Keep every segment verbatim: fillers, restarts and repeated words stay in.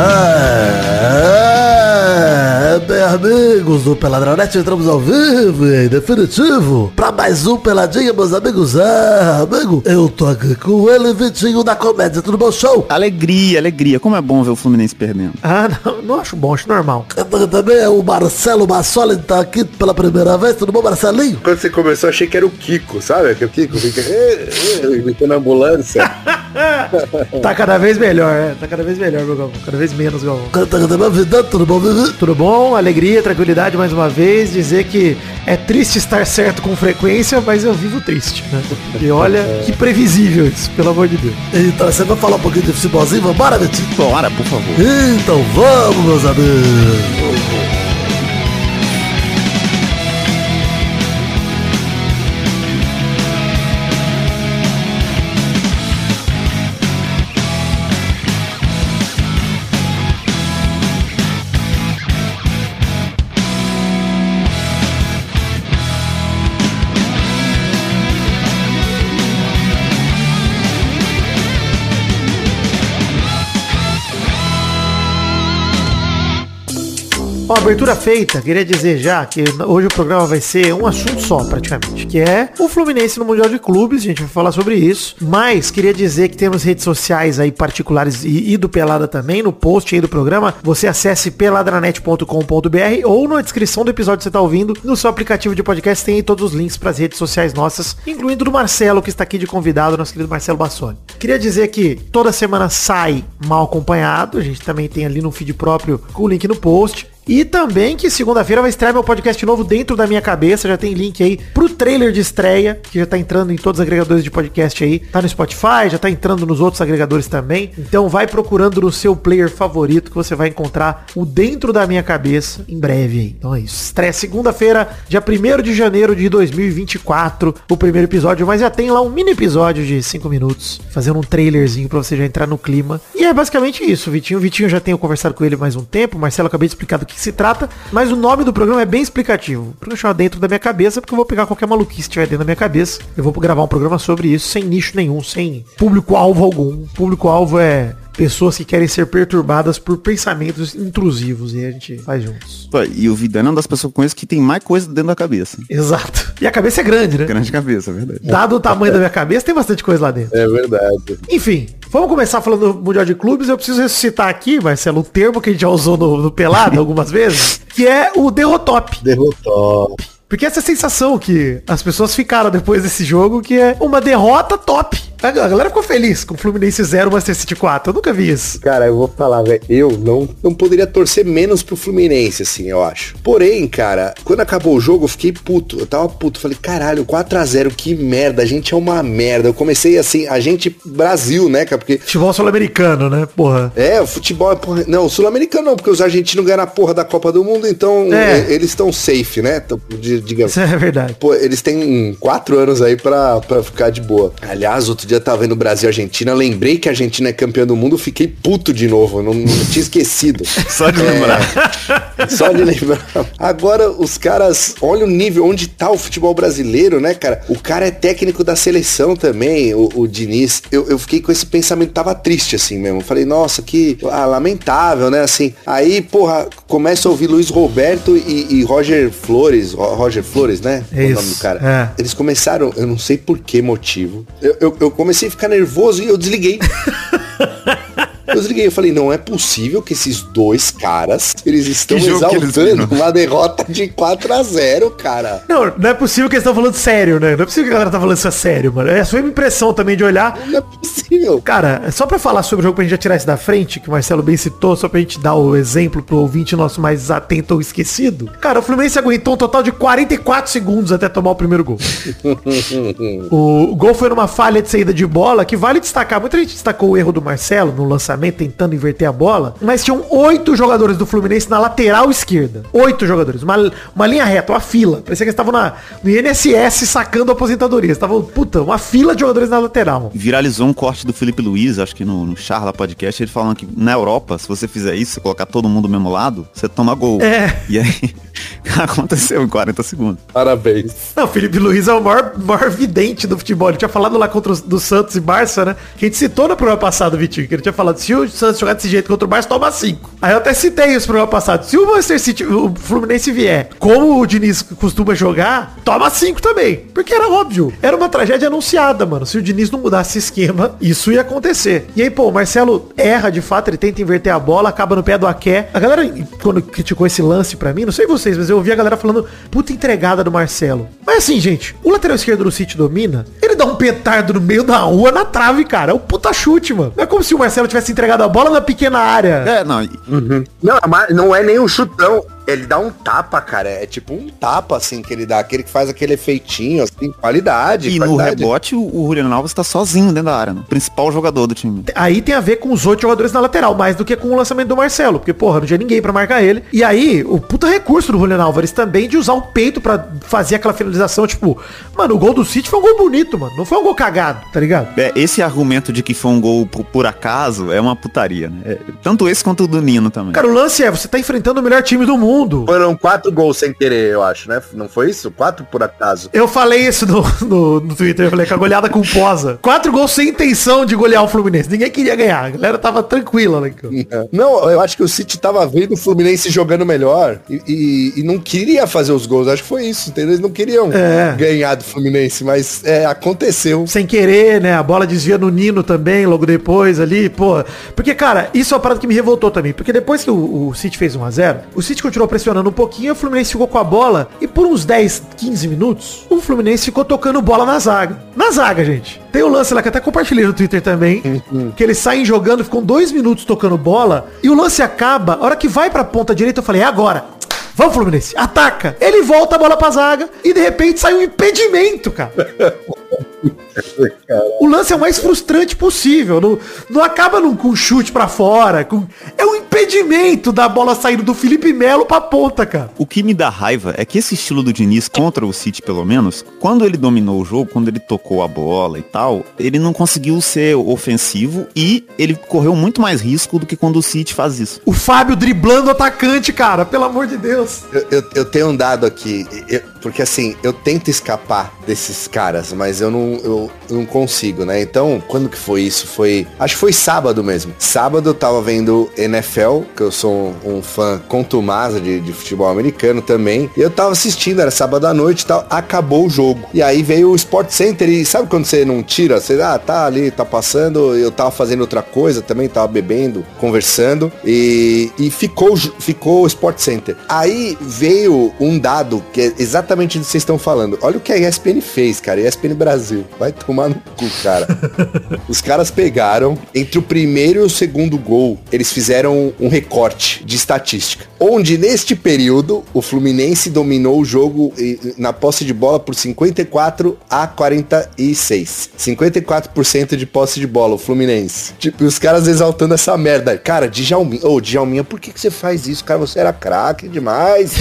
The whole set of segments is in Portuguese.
É, é, bem amigos do Pelada na Net, entramos ao vivo e em definitivo pra mais um Peladinha, meus amigos. É, amigo, eu tô aqui com ele, Vitinho da Comédia, tudo bom, show? Alegria, alegria, como é bom ver o Fluminense perdendo. Ah, não, não acho bom, acho normal. Também é o Marcelo Bassoli, tá aqui pela primeira vez, tudo bom, Marcelinho? Quando você começou, achei que era o Kiko, sabe? Que o Kiko fica gritando na ambulância. Tá cada vez melhor, é. Tá cada vez melhor, meu Galvão. Cada vez menos, Galvão. Tudo bom, Vivi? Tudo bom, alegria, tranquilidade mais uma vez. Dizer que é triste estar certo com frequência, mas eu vivo triste, né? E olha que previsível isso, pelo amor de Deus. Então, você vai falar um pouquinho de futebolzinho? Vambora, Vitinho? Bora, por favor. Então vamos, meus amigos. Ó, abertura feita, queria dizer já que hoje o programa vai ser um assunto só, praticamente, que é o Fluminense no Mundial de Clubes, a gente vai falar sobre isso, mas queria dizer que temos redes sociais aí particulares e, e do Pelada também, no post aí do programa, você acesse peladranet ponto com ponto b r ou na descrição do episódio que você tá ouvindo, no seu aplicativo de podcast tem aí todos os links pras redes sociais nossas, incluindo do Marcelo, que está aqui de convidado, nosso querido Marcelo Bassoli. Queria dizer que toda semana sai Mal Acompanhado, a gente também tem ali no feed próprio com o link no post. E também que segunda-feira vai estrear meu podcast novo Dentro da Minha Cabeça, já tem link aí pro trailer de estreia, que já tá entrando em todos os agregadores de podcast aí, tá no Spotify, já tá entrando nos outros agregadores também, então vai procurando no seu player favorito que você vai encontrar o Dentro da Minha Cabeça em breve aí, então é isso, estreia segunda-feira, dia primeiro de janeiro de dois mil e vinte e quatro, o primeiro episódio, mas já tem lá um mini episódio de cinco minutos, fazendo um trailerzinho pra você já entrar no clima, e é basicamente isso, Vitinho, Vitinho já tenho conversado com ele mais um tempo, Marcelo, acabei de explicar do que se trata, mas o nome do programa é bem explicativo. O programa chama Dentro da Minha Cabeça, porque eu vou pegar qualquer maluquice que estiver dentro da minha cabeça. Eu vou gravar um programa sobre isso, sem nicho nenhum, sem público-alvo algum. Público-alvo é pessoas que querem ser perturbadas por pensamentos intrusivos. E a gente faz juntos. Pô, e o Vidano é uma das pessoas que conheço que tem mais coisa dentro da cabeça. Exato. E a cabeça é grande, né? Grande cabeça, é verdade. Dado o tamanho da minha cabeça, tem bastante coisa lá dentro. É verdade. Enfim, vamos começar falando do Mundial de Clubes. Eu preciso ressuscitar aqui, Marcelo, um termo que a gente já usou no, no Pelado algumas vezes, que é o derrotop. Derrotop. Porque essa é a sensação que as pessoas ficaram depois desse jogo, que é uma derrota top. A galera ficou feliz com o Fluminense zero, Manchester City quatro. Eu nunca vi isso. Cara, eu vou falar, velho. Eu não, não poderia torcer menos pro Fluminense, assim, eu acho. Porém, cara, quando acabou o jogo, eu fiquei puto. Eu tava puto. Falei, caralho, quatro a zero, que merda. A gente é uma merda. Eu comecei assim, a gente, Brasil, né, cara? Porque futebol sul-americano, né, porra? É, o futebol é porra. Não, sul-americano não, porque os argentinos ganharam a porra da Copa do Mundo, então é. Eles estão safe, né? Digamos. Isso é verdade. Pô, eles têm quatro anos aí pra, pra ficar de boa. Aliás, outro dia eu tava vendo Brasil e Argentina, lembrei que a Argentina é campeã do mundo, fiquei puto de novo, não, não tinha esquecido. Só de é, lembrar. Só de lembrar. Agora, os caras, olha o nível, onde tá o futebol brasileiro, né, cara? O cara é técnico da seleção também, o, o Diniz. Eu, eu fiquei com esse pensamento, tava triste assim mesmo. Falei, nossa, que ah, lamentável, né, assim. Aí, porra, começa a ouvir Luiz Roberto e, e Roger Flores, Roger Flores, né? É o nome do cara. É. Eles começaram, eu não sei por que motivo, eu, eu, eu comecei a ficar nervoso e eu desliguei. Eu desliguei, eu falei, não é possível que esses dois caras, eles estão exaltando eles uma derrota de quatro a zero, cara. Não, não é possível que eles estão falando sério, né? Não é possível que a galera tá falando isso a sério, mano. É a sua impressão também de olhar. Não é possível. Cara, só pra falar sobre o jogo, pra gente já tirar isso da frente, que o Marcelo bem citou, só pra gente dar o exemplo pro ouvinte nosso mais atento ou esquecido. Cara, o Fluminense aguentou um total de quarenta e quatro segundos até tomar o primeiro gol. O gol foi numa falha de saída de bola, que vale destacar. Muita gente destacou o erro do Marcelo no lançamento, tentando inverter a bola, mas tinham oito jogadores do Fluminense na lateral esquerda. Oito jogadores, uma, uma linha reta, uma fila. Parecia que eles estavam na, no I N S S sacando a aposentadoria. Eles estavam, puta, uma fila de jogadores na lateral. Viralizou um corte do Felipe Luiz, acho que no, no Charla Podcast, ele falando que na Europa, se você fizer isso, você colocar todo mundo do mesmo lado, você toma gol. É. E aí Aconteceu em quarenta segundos. Parabéns. Não, o Felipe Luiz é o maior, maior vidente do futebol. Ele tinha falado lá contra os, do Santos e Barça, né? Que a gente citou no programa passado, Vitinho, que ele tinha falado, se o Santos jogar desse jeito contra o Barça, toma cinco. Aí eu até citei isso no programa passado. Se o Manchester City, o Fluminense vier, como o Diniz costuma jogar, toma cinco também. Porque era óbvio. Era uma tragédia anunciada, mano. Se o Diniz não mudasse esquema, isso ia acontecer. E aí, pô, o Marcelo erra de fato, ele tenta inverter a bola, acaba no pé do Aké. A galera, quando criticou esse lance pra mim, não sei vocês, mas eu ouvi a galera falando, puta entregada do Marcelo. Mas assim, gente, o lateral esquerdo do City domina, ele dá um petardo no meio da rua na trave, cara. É um puta chute, mano. Não é como se o Marcelo tivesse entregado a bola na pequena área. É, não. Uhum. Não, não é nem um chutão. Ele dá um tapa, cara. É tipo um tapa, assim, que ele dá. Aquele que faz aquele efeitinho, assim, qualidade. E qualidade. No rebote, o, o Julián Álvarez tá sozinho dentro da área, né? O principal jogador do time. Aí tem a ver com os oito jogadores na lateral, mais do que com o lançamento do Marcelo. Porque, porra, não tinha ninguém pra marcar ele. E aí, o puta recurso do Julián Álvarez também de usar o peito pra fazer aquela finalização, tipo... Mano, o gol do City foi um gol bonito, mano. Não foi um gol cagado, tá ligado? É, esse argumento de que foi um gol por, por acaso é uma putaria, né? É, tanto esse quanto o do Nino também. Cara, o lance é, você tá enfrentando o melhor time do mundo. Mundo. Foram quatro gols sem querer, eu acho, né? Não foi isso? Quatro por acaso. Eu falei isso no, no, no Twitter, eu falei com a goleada culposa. Quatro gols sem intenção de golear o Fluminense. Ninguém queria ganhar, a galera tava tranquila. Né? Não, eu acho que o City tava vendo o Fluminense jogando melhor e, e, e não queria fazer os gols, acho que foi isso, entendeu? Eles não queriam é. ganhar do Fluminense, mas é, aconteceu. Sem querer, né? A bola desvia no Nino também, logo depois ali, pô. Porque, cara, isso é uma parada que me revoltou também, porque depois que o, o City fez um a zero, o City continuou pressionando um pouquinho, o Fluminense ficou com a bola e por uns dez, quinze minutos o Fluminense ficou tocando bola na zaga. Na zaga, gente. Tem o lance lá que até compartilhei no Twitter também, uhum. que eles saem jogando, ficam dois minutos tocando bola e o lance acaba, a hora que vai pra ponta direita eu falei, é agora. Vamos, Fluminense, ataca. Ele volta a bola pra zaga e de repente sai um impedimento, cara. O lance é o mais frustrante possível. Não, não acaba num, com chute pra fora. Com... É um impedimento da bola saindo do Felipe Melo pra ponta, cara. O que me dá raiva é que esse estilo do Diniz contra o City, pelo menos, quando ele dominou o jogo, quando ele tocou a bola e tal, ele não conseguiu ser ofensivo e ele correu muito mais risco do que quando o City faz isso. O Fábio driblando o atacante, cara. Pelo amor de Deus. Eu, eu, eu tenho um dado aqui. Eu, porque assim, eu tento escapar desses caras, mas eu não... Eu... Eu não consigo, né? Então, quando que foi isso? Foi... Acho que foi sábado mesmo. Sábado eu tava vendo N F L, que eu sou um, um fã contumaz de, de futebol americano também. E eu tava assistindo, era sábado à noite e tal. Acabou o jogo. E aí veio o Sport Center e sabe quando você não tira? Você, ah, tá ali, tá passando. Eu tava fazendo outra coisa também, tava bebendo, conversando. E, e ficou, ficou o Sport Center. Aí veio um dado que é exatamente do que vocês estão falando. Olha o que a E S P N fez, cara. E S P N Brasil. Vai tomar no cu, cara. Os caras pegaram, entre o primeiro e o segundo gol, eles fizeram um recorte de estatística. Onde, neste período, o Fluminense dominou o jogo na posse de bola por cinquenta e quatro a quarenta e seis. cinquenta e quatro por cento de posse de bola, o Fluminense. Tipo, os caras exaltando essa merda. Cara, Djalminha, ô, oh, Djalminha, por que, que você faz isso? Cara, você era craque demais.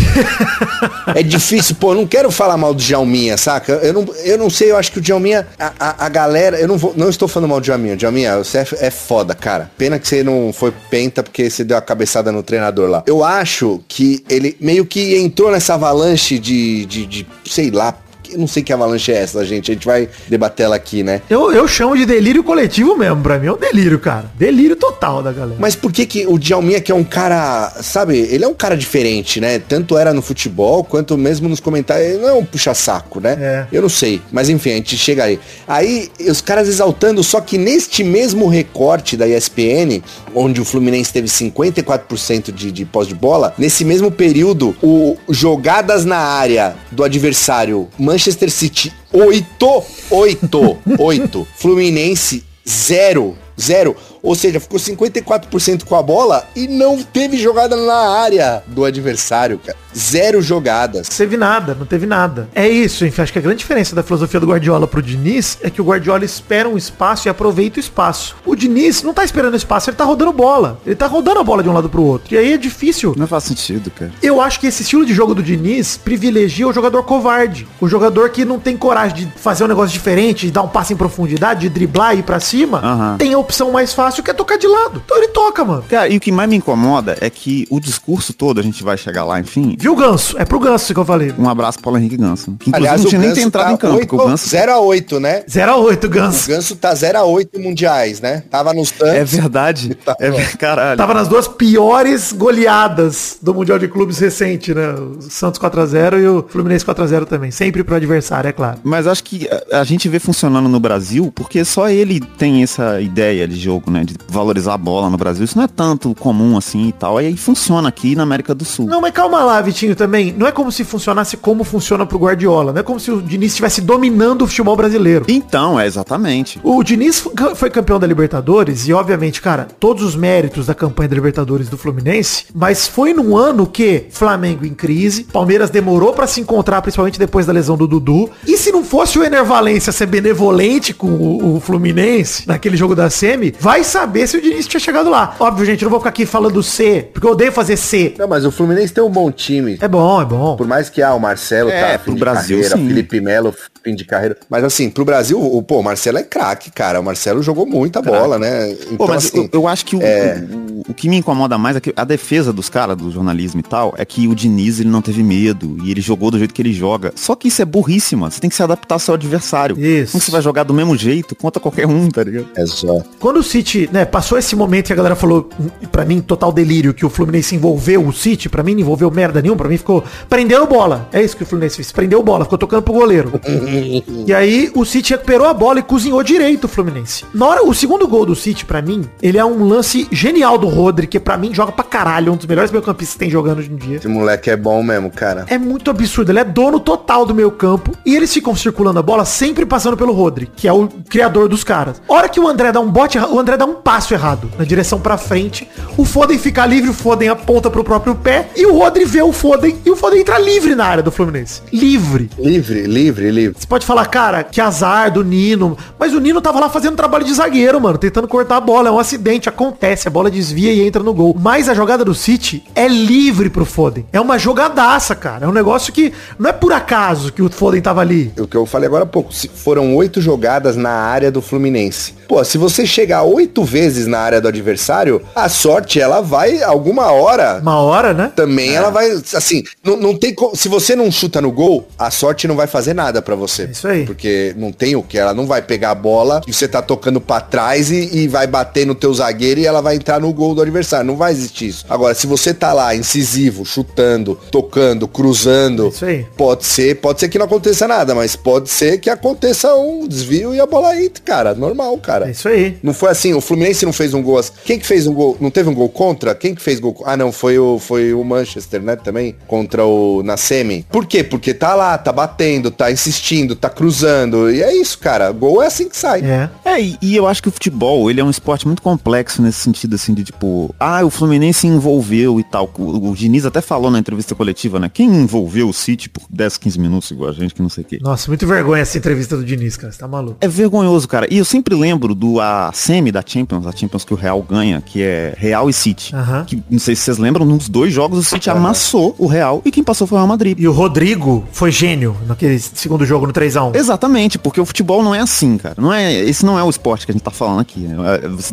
É difícil, pô, eu não quero falar mal do Djalminha, saca? Eu não, eu não sei, eu acho que o Djalminha... A, a, a galera, eu não vou, não estou falando mal do Djalminha. Djalminha, você é, é foda, cara. Pena que você não foi penta porque você deu a cabeçada no treinador lá. Eu acho que ele meio que entrou nessa avalanche de, de, de sei lá, eu não sei que avalanche é essa, gente. A gente vai debater ela aqui, né? Eu, eu chamo de delírio coletivo mesmo. Pra mim é um delírio, cara. Delírio total da galera. Mas por que que o Djalminha, que é um cara, sabe? Ele é um cara diferente, né? Tanto era no futebol, quanto mesmo nos comentários. Ele não é um puxa-saco, né? É. Eu não sei. Mas enfim, a gente chega aí. Aí, os caras exaltando, só que neste mesmo recorte da E S P N, onde o Fluminense teve cinquenta e quatro por cento de, de posse de bola, nesse mesmo período, o jogadas na área do adversário, Manchester City, oito, oito, oito. Fluminense, zero, zero. Ou seja, ficou cinquenta e quatro por cento com a bola e não teve jogada na área do adversário, cara. Zero jogadas. Não teve nada, não teve nada. É isso, enfim. Acho que a grande diferença da filosofia do Guardiola pro Diniz é que o Guardiola espera um espaço e aproveita o espaço. O Diniz não tá esperando espaço, ele tá rodando bola. Ele tá rodando a bola de um lado pro outro. E aí é difícil. Não faz sentido, cara. Eu acho que esse estilo de jogo do Diniz privilegia o jogador covarde. O jogador que não tem coragem de fazer um negócio diferente, de dar um passe em profundidade, de driblar e ir pra cima, uhum. tem a opção mais fácil. Fácil que é tocar de lado. Então ele toca, mano. Cara, e o que mais me incomoda é que o discurso todo, a gente vai chegar lá, enfim, Viu, Ganso? É pro Ganso que eu falei. Um abraço pro Paulo Henrique Ganso. Que, inclusive, aliás, não tinha nem ter entrado tá em campo. zero a oito, né? zero a oito, Ganso. O Ganso tá zero a oito mundiais, né? Tava nos tantos. É verdade. Tá... É... Caralho. Tava nas duas piores goleadas do Mundial de Clubes recente, né? O Santos quatro a zero e o Fluminense quatro a zero também. Sempre pro adversário, é claro. Mas acho que a gente vê funcionando no Brasil porque só ele tem essa ideia de jogo, né? De valorizar a bola no Brasil. Isso não é tanto comum assim e tal. E aí funciona aqui na América do Sul. Não, mas calma lá, Vitinho, também. Não é como se funcionasse como funciona pro Guardiola. Não é como se o Diniz estivesse dominando o futebol brasileiro. Então, é exatamente. O Diniz foi campeão da Libertadores e, obviamente, cara, todos os méritos da campanha da Libertadores do Fluminense, mas foi num ano que Flamengo em crise, Palmeiras demorou pra se encontrar, principalmente depois da lesão do Dudu. E se não fosse o Ener Valencia ser benevolente com o, o Fluminense naquele jogo da Semi, vai saber se o Diniz tinha chegado lá. Óbvio, gente, não vou ficar aqui falando C, porque eu odeio fazer C. Não, mas o Fluminense tem um bom time. É bom, é bom. Por mais que, ah, o Marcelo é, tá fim pro de Brasil, carreira, sim. Felipe Melo fim de carreira. Mas assim, pro Brasil, o, pô, o Marcelo é craque, cara. O Marcelo jogou muita crack. bola, né? Então, pô, mas assim, eu, eu acho que o, é... o, o, o que me incomoda mais é que a defesa dos caras, do jornalismo e tal, é que o Diniz, ele não teve medo e ele jogou do jeito que ele joga. Só que isso é burríssima. Você tem que se adaptar ao seu adversário. Isso. Como você vai jogar do mesmo jeito contra qualquer um, tá ligado? É só. Quando o City, né, passou esse momento que a galera falou, pra mim, total delírio, que o Fluminense envolveu o City, pra mim não envolveu merda nenhuma, pra mim ficou, prendeu bola. É isso que o Fluminense fez. Prendeu bola, ficou tocando pro goleiro. E aí o City recuperou a bola e cozinhou direito o Fluminense. Na hora, o segundo gol do City, pra mim, ele é um lance genial do Rodri, que pra mim joga pra caralho, um dos melhores meio-campistas que tem jogando hoje em dia. Esse moleque é bom mesmo, cara. É muito absurdo, ele é dono total do meio campo e eles ficam circulando a bola, sempre passando pelo Rodri, que é o criador dos caras. A hora que o André dá um bote, o André dá um passo errado, na direção pra frente, o Foden fica livre, o Foden aponta pro próprio pé e o Rodri vê o Foden e o Foden entra livre na área do Fluminense. Livre. Livre, livre, livre. Você pode falar, cara, que azar do Nino, mas o Nino tava lá fazendo trabalho de zagueiro, mano, tentando cortar a bola, é um acidente, acontece, a bola desvia e entra no gol. Mas a jogada do City é livre pro Foden. É uma jogadaça, cara. É um negócio que não é por acaso que o Foden tava ali. O que eu falei agora há pouco, foram oito jogadas na área do Fluminense. Pô, se você chegar oito vezes na área do adversário, a sorte, ela vai alguma hora. Uma hora, né? Também é. Ela vai, assim, não, não tem co... se você não chuta no gol, a sorte não vai fazer nada pra você. É isso aí. Porque não tem o que, ela não vai pegar a bola e você tá tocando pra trás e, e vai bater no teu zagueiro e ela vai entrar no gol do adversário. Não vai existir isso. Agora, se você tá lá incisivo, chutando, tocando, cruzando, é isso aí. Pode ser, pode ser que não aconteça nada, mas pode ser que aconteça um desvio e a bola entre, cara. Normal, cara. É isso aí. Não foi assim, o Fluminense não fez um gol assim. Quem que fez um gol? Não teve um gol contra? Quem que fez gol? Ah, não, foi o, foi o Manchester, né, também, contra o Nassemi. Por quê? Porque tá lá, tá batendo, tá insistindo, tá cruzando. E é isso, cara. Gol é assim que sai. É, é e, e eu acho que o futebol, ele é um esporte muito complexo nesse sentido, assim, de tipo, ah, o Fluminense envolveu e tal. O, o Diniz até falou na entrevista coletiva, né? Quem envolveu o City por dez, quinze minutos igual a gente, que não sei o quê. Nossa, muito vergonha essa entrevista do Diniz, cara. Você tá maluco. É vergonhoso, cara. E eu sempre lembro do a semi da Champions, a Champions que o Real ganha, que é Real e City. Uh-huh. Que, não sei se vocês lembram, nos dois jogos o City uh-huh. amassou o Real e quem passou foi o Real Madrid. E o Rodrigo foi gênio naquele segundo jogo no três a um. Exatamente, porque o futebol não é assim, cara. Não é, esse não é o esporte que a gente tá falando aqui. Né?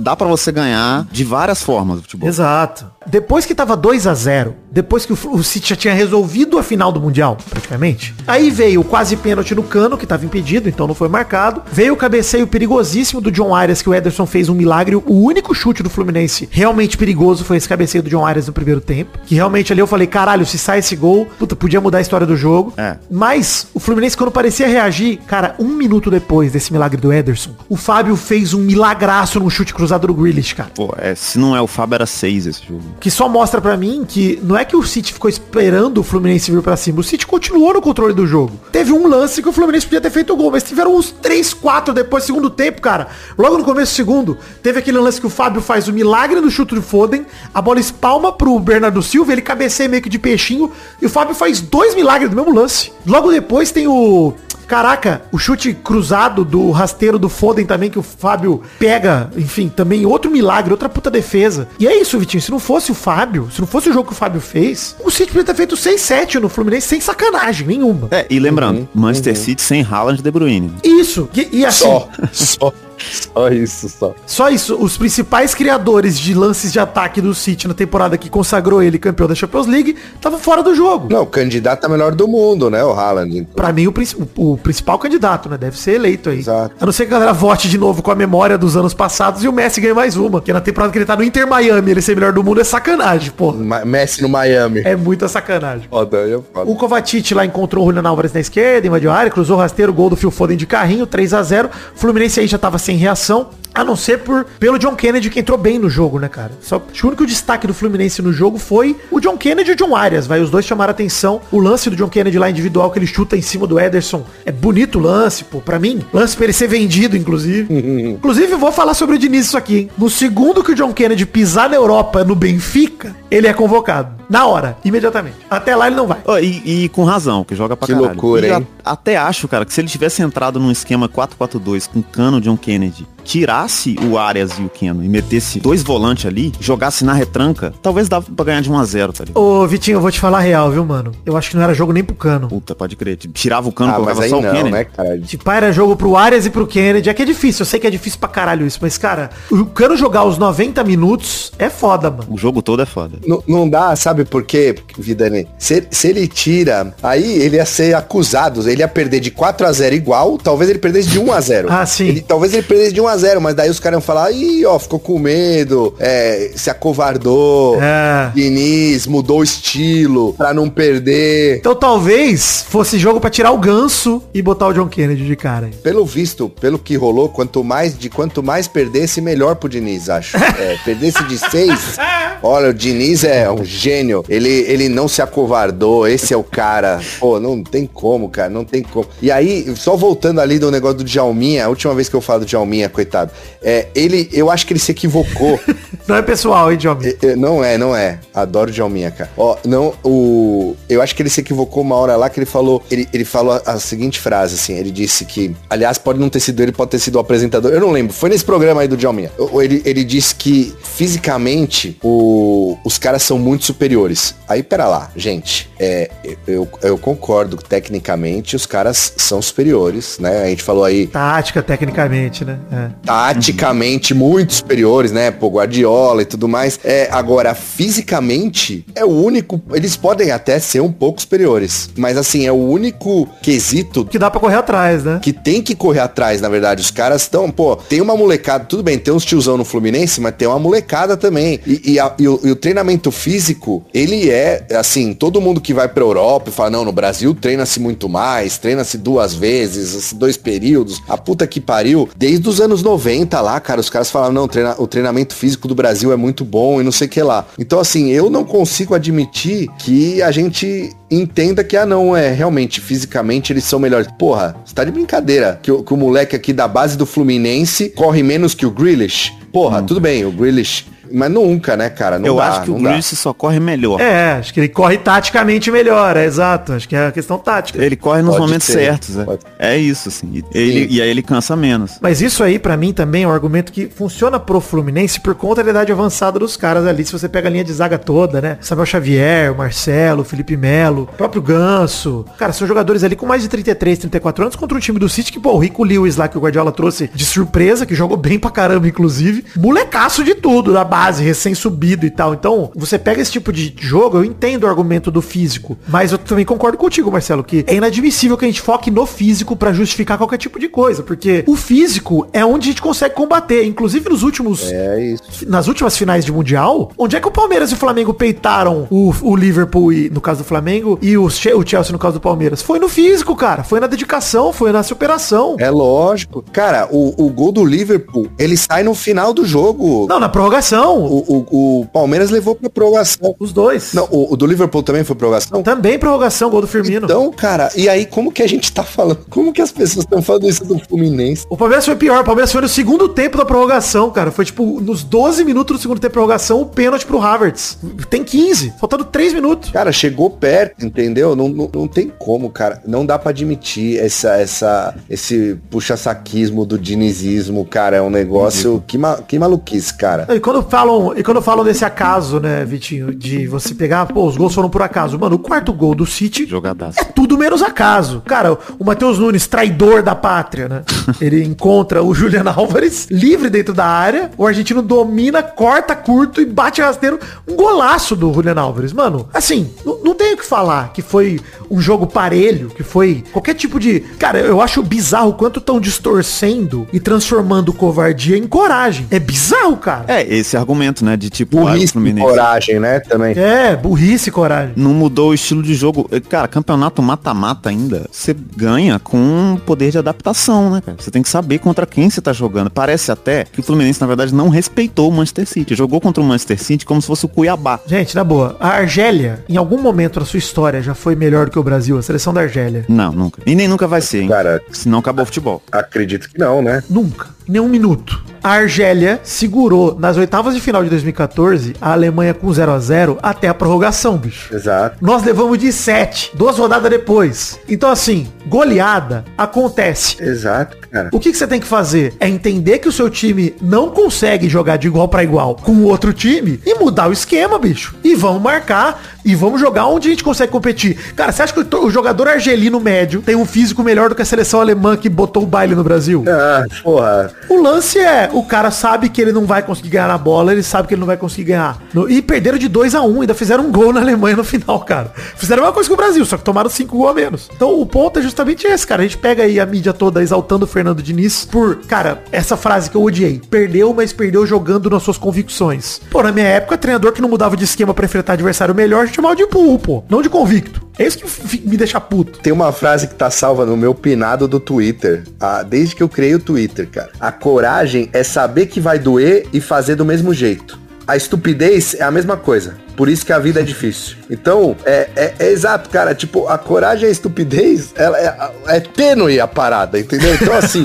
Dá pra você ganhar de várias formas o futebol. Exato. Depois que tava dois a zero, depois que o, o City já tinha resolvido a final do Mundial, praticamente, aí veio o quase pênalti no Cano, que tava impedido, então não foi marcado. Veio o cabeceio perigosíssimo do John Arias, que o Ederson fez um milagre. O único chute do Fluminense realmente perigoso foi esse cabeceio do John Arias no primeiro tempo, que realmente ali eu falei, caralho, se sai esse gol, puta, podia mudar a história do jogo. É. Mas o Fluminense, quando parecia reagir, cara, um minuto depois desse milagre do Ederson, o Fábio fez um milagraço num chute cruzado do Grealish, cara. Pô, é, se não é o Fábio, era seis esse jogo. Que só mostra pra mim que não é que o City ficou esperando o Fluminense vir pra cima. O City continuou no controle do jogo. Teve um lance que o Fluminense podia ter feito o gol, mas tiveram uns três, quatro depois do segundo tempo, cara. Logo no começo do segundo, teve aquele lance que o Fábio faz o milagre do chute do Foden, a bola espalma pro Bernardo Silva, ele cabeceia meio que de peixinho, e o Fábio faz dois milagres do mesmo lance. Logo depois tem o... Caraca, o chute cruzado do rasteiro do Foden também, que o Fábio pega, enfim, também outro milagre, outra puta defesa. E é isso, Vitinho, se não fosse o Fábio, se não fosse o jogo que o Fábio fez, o City podia ter feito seis a sete no Fluminense sem sacanagem nenhuma. É, e lembrando, uhum, Manchester uhum. City sem Haaland e De Bruyne. Isso, e, e assim... Só, só. Só isso, só. Só isso. Os principais criadores de lances de ataque do City na temporada que consagrou ele campeão da Champions League estavam fora do jogo. Não, o candidato é melhor do mundo, né? O Haaland. Então. Pra mim, o, o, o principal candidato, né? Deve ser eleito aí. Exato. A não ser que a galera vote de novo com a memória dos anos passados e o Messi ganhe mais uma. Porque na temporada que ele tá no Inter Miami, ele ser melhor do mundo é sacanagem, porra. Ma- Messi no Miami. É muita sacanagem. Foda, eu foda. O Kovacic lá encontrou o Julián Álvarez na esquerda, invadiu a área, cruzou o rasteiro, gol do Phil Foden de carrinho, três a zero. Fluminense aí já tava sem reação, a não ser por, pelo John Kennedy, que entrou bem no jogo, né, cara? Só, acho que o único destaque do Fluminense no jogo foi o John Kennedy e o John Arias, vai, os dois chamaram atenção. O lance do John Kennedy lá individual, que ele chuta em cima do Ederson, é bonito o lance, pô, pra mim, lance pra ele ser vendido, inclusive. Inclusive, vou falar sobre o Diniz isso aqui, hein? No segundo que o John Kennedy pisar na Europa, no Benfica, ele é convocado. Na hora, imediatamente. Até lá ele não vai. Oh, e, e com razão, que joga pra que caralho. Que loucura, e hein? A, até acho, cara, que se ele tivesse entrado num esquema quatro quatro dois com Cano, John Kennedy, tirasse o Arias e o Keno e metesse dois volantes ali, jogasse na retranca, talvez dava pra ganhar de um a zero, tá ligado? Ô, Vitinho, eu vou te falar a real, viu, mano? Eu acho que não era jogo nem pro Cano. Puta, pode crer. Tirava o Cano e ah, colocava só o não, Kennedy. Né, cara? Tipo, era jogo pro Arias e pro Kennedy. É que é difícil, eu sei que é difícil pra caralho isso, mas, cara, o Cano jogar os noventa minutos é foda, mano. O jogo todo é foda. N- não dá, sabe por quê, Vidani? Se, se ele tira, aí ele ia ser acusado, ele ia perder de quatro a zero igual, talvez ele perdesse de um a zero. Ah, sim. Ele, talvez ele perdesse de um a zero, mas daí os caras iam falar, ih, ó, ficou com medo, é, se acovardou, é. Diniz mudou o estilo pra não perder. Então talvez fosse jogo pra tirar o Ganso e botar o John Kennedy de cara. Pelo visto, pelo que rolou, quanto mais, de quanto mais perdesse, melhor pro Diniz, acho. É, perdesse de seis, olha, o Diniz é um gênio, ele, ele não se acovardou, esse é o cara. Pô, não tem como, cara, não tem como. E aí, só voltando ali do negócio do Djalminha, a última vez que eu falo do Djalminha, coitado, é, ele, eu acho que ele se equivocou. Não é pessoal, hein, Djalminha? É, não é, não é. Adoro o Djalminha, cara. Ó, não, o... Eu acho que ele se equivocou uma hora lá que ele falou, ele, ele falou a, a seguinte frase, assim, ele disse que, aliás, pode não ter sido ele, pode ter sido o apresentador, eu não lembro, foi nesse programa aí do Djalminha. Ele, ele disse que, fisicamente, o, os caras são muito superiores. Aí, pera lá, gente, é, eu, eu concordo, tecnicamente, os caras são superiores, né? A gente falou aí... Tática, tecnicamente, né? É. Taticamente muito superiores, né? Pô, Guardiola e tudo mais. É, agora, fisicamente, é o único... Eles podem até ser um pouco superiores, mas assim, é o único quesito... Que dá pra correr atrás, né? Que tem que correr atrás, na verdade. Os caras estão... Pô, tem uma molecada... Tudo bem, tem uns tiozão no Fluminense, mas tem uma molecada também. E, e, a, e, o, e o treinamento físico, ele é, assim, todo mundo que vai pra Europa e fala, não, no Brasil treina-se muito mais, treina-se duas vezes, dois períodos. A puta que pariu, desde os anos noventa lá, cara, os caras falavam, não, treina, o treinamento físico do Brasil é muito bom e não sei o que lá. Então, assim, eu não consigo admitir que a gente entenda que, ah, não, é, realmente, fisicamente eles são melhores. Porra, você tá de brincadeira que, que o moleque aqui da base do Fluminense corre menos que o Grealish. Porra, hum. Tudo bem, o Grealish... Mas nunca, né, cara? Não eu dá, acho que o Grealish só corre melhor. É, acho que ele corre taticamente melhor, é exato. Acho que é a questão tática. Ele corre nos Pode momentos ser. certos, é. é isso, assim. Ele, e aí ele cansa menos. Mas isso aí, pra mim, também é um argumento que funciona pro Fluminense por conta da idade avançada dos caras ali. Se você pega a linha de zaga toda, né? Samuel Xavier, o Marcelo, o Felipe Melo, o próprio Ganso. Cara, são jogadores ali com mais de trinta e três, trinta e quatro anos contra um time do City que, pô, o Rico Lewis lá, que o Guardiola trouxe de surpresa, que jogou bem pra caramba, inclusive. Molecaço de tudo, da base. Recém-subido e tal. Então, você pega esse tipo de jogo, eu entendo o argumento do físico, mas eu também concordo contigo, Marcelo, que é inadmissível que a gente foque no físico pra justificar qualquer tipo de coisa, porque o físico é onde a gente consegue combater, inclusive nos últimos... É isso. Nas últimas finais de Mundial, onde é que o Palmeiras e o Flamengo peitaram o, o Liverpool, e, no caso do Flamengo, e o, che- o Chelsea, no caso do Palmeiras? Foi no físico, cara. Foi na dedicação, foi na superação. É lógico. Cara, o, o gol do Liverpool, ele sai no final do jogo. Não, na prorrogação. O, o, o Palmeiras levou pra prorrogação. Os dois. Não, o, o do Liverpool também foi prorrogação? Também prorrogação, gol do Firmino. Então, cara, e aí como que a gente tá falando? Como que as pessoas estão falando isso do Fluminense? O Palmeiras foi pior. O Palmeiras foi no segundo tempo da prorrogação, cara. Foi tipo, nos doze minutos do segundo tempo da prorrogação, o pênalti pro Havertz. Tem quinze. Faltando três minutos. Cara, chegou perto, entendeu? Não, não, não tem como, cara. Não dá pra admitir essa, essa, esse puxa-saquismo do dinizismo, cara. É um negócio... Que, ma, que maluquice, cara. E quando falam, e quando falam desse acaso, né, Vitinho, de você pegar, pô, os gols foram por acaso. Mano, o quarto gol do City jogadaço. É tudo menos acaso. Cara, o Matheus Nunes, traidor da pátria, né? Ele encontra o Julián Álvarez livre dentro da área. O argentino domina, corta curto e bate rasteiro. Um golaço do Julián Álvarez. Mano, assim, n- não tenho o que falar que foi um jogo parelho, que foi qualquer tipo de... Cara, eu acho bizarro o quanto estão distorcendo e transformando covardia em coragem. É bizarro, cara. É, esse argumento, né, de tipo... Burrice e coragem, né, também. É, burrice e coragem. Não mudou o estilo de jogo. Cara, campeonato mata-mata ainda, você ganha com poder de adaptação, né, cara? Você tem que saber contra quem você tá jogando. Parece até que o Fluminense, na verdade, não respeitou o Manchester City. Jogou contra o Manchester City como se fosse o Cuiabá. Gente, na boa, a Argélia, em algum momento da sua história, já foi melhor do que o Brasil, a seleção da Argélia? Não, nunca. E nem nunca vai ser, hein? Cara, senão acabou o futebol. Acredito que não, né? Nunca. Nem um minuto. A Argélia segurou nas oitavas de final de dois mil e catorze a Alemanha com zero a zero até a prorrogação, bicho. Exato. Nós levamos de sete, duas rodadas depois. Então, assim, goleada acontece. Exato, cara. O que que você tem que fazer? É entender que o seu time não consegue jogar de igual pra igual com o outro time e mudar o esquema, bicho. E vamos marcar e vamos jogar onde a gente consegue competir. Cara, você acha que o jogador argelino médio tem um físico melhor do que a seleção alemã que botou o baile no Brasil? Ah, porra. O lance é, o cara sabe que ele não vai conseguir ganhar na bola, ele sabe que ele não vai conseguir ganhar. E perderam de dois a um, ainda fizeram um gol na Alemanha no final, cara. Fizeram a mesma coisa que o Brasil, só que tomaram cinco gols a menos. Então o ponto é justamente esse, cara. A gente pega aí a mídia toda exaltando o Fernando Diniz por, cara, essa frase que eu odiei. Perdeu, mas perdeu jogando nas suas convicções. Pô, na minha época, treinador que não mudava de esquema pra enfrentar adversário melhor, a gente chamava de burro, pô. Não de convicto. É isso que me deixa puto. Tem uma frase que tá salva no meu pinado do Twitter. Ah, desde que eu criei o Twitter, cara. A coragem é saber que vai doer e fazer do mesmo jeito. A estupidez é a mesma coisa. Por isso que a vida é difícil. Então, é, é, é exato, cara. Tipo, a coragem e a estupidez, ela é, é tênue a parada, entendeu? Então, assim,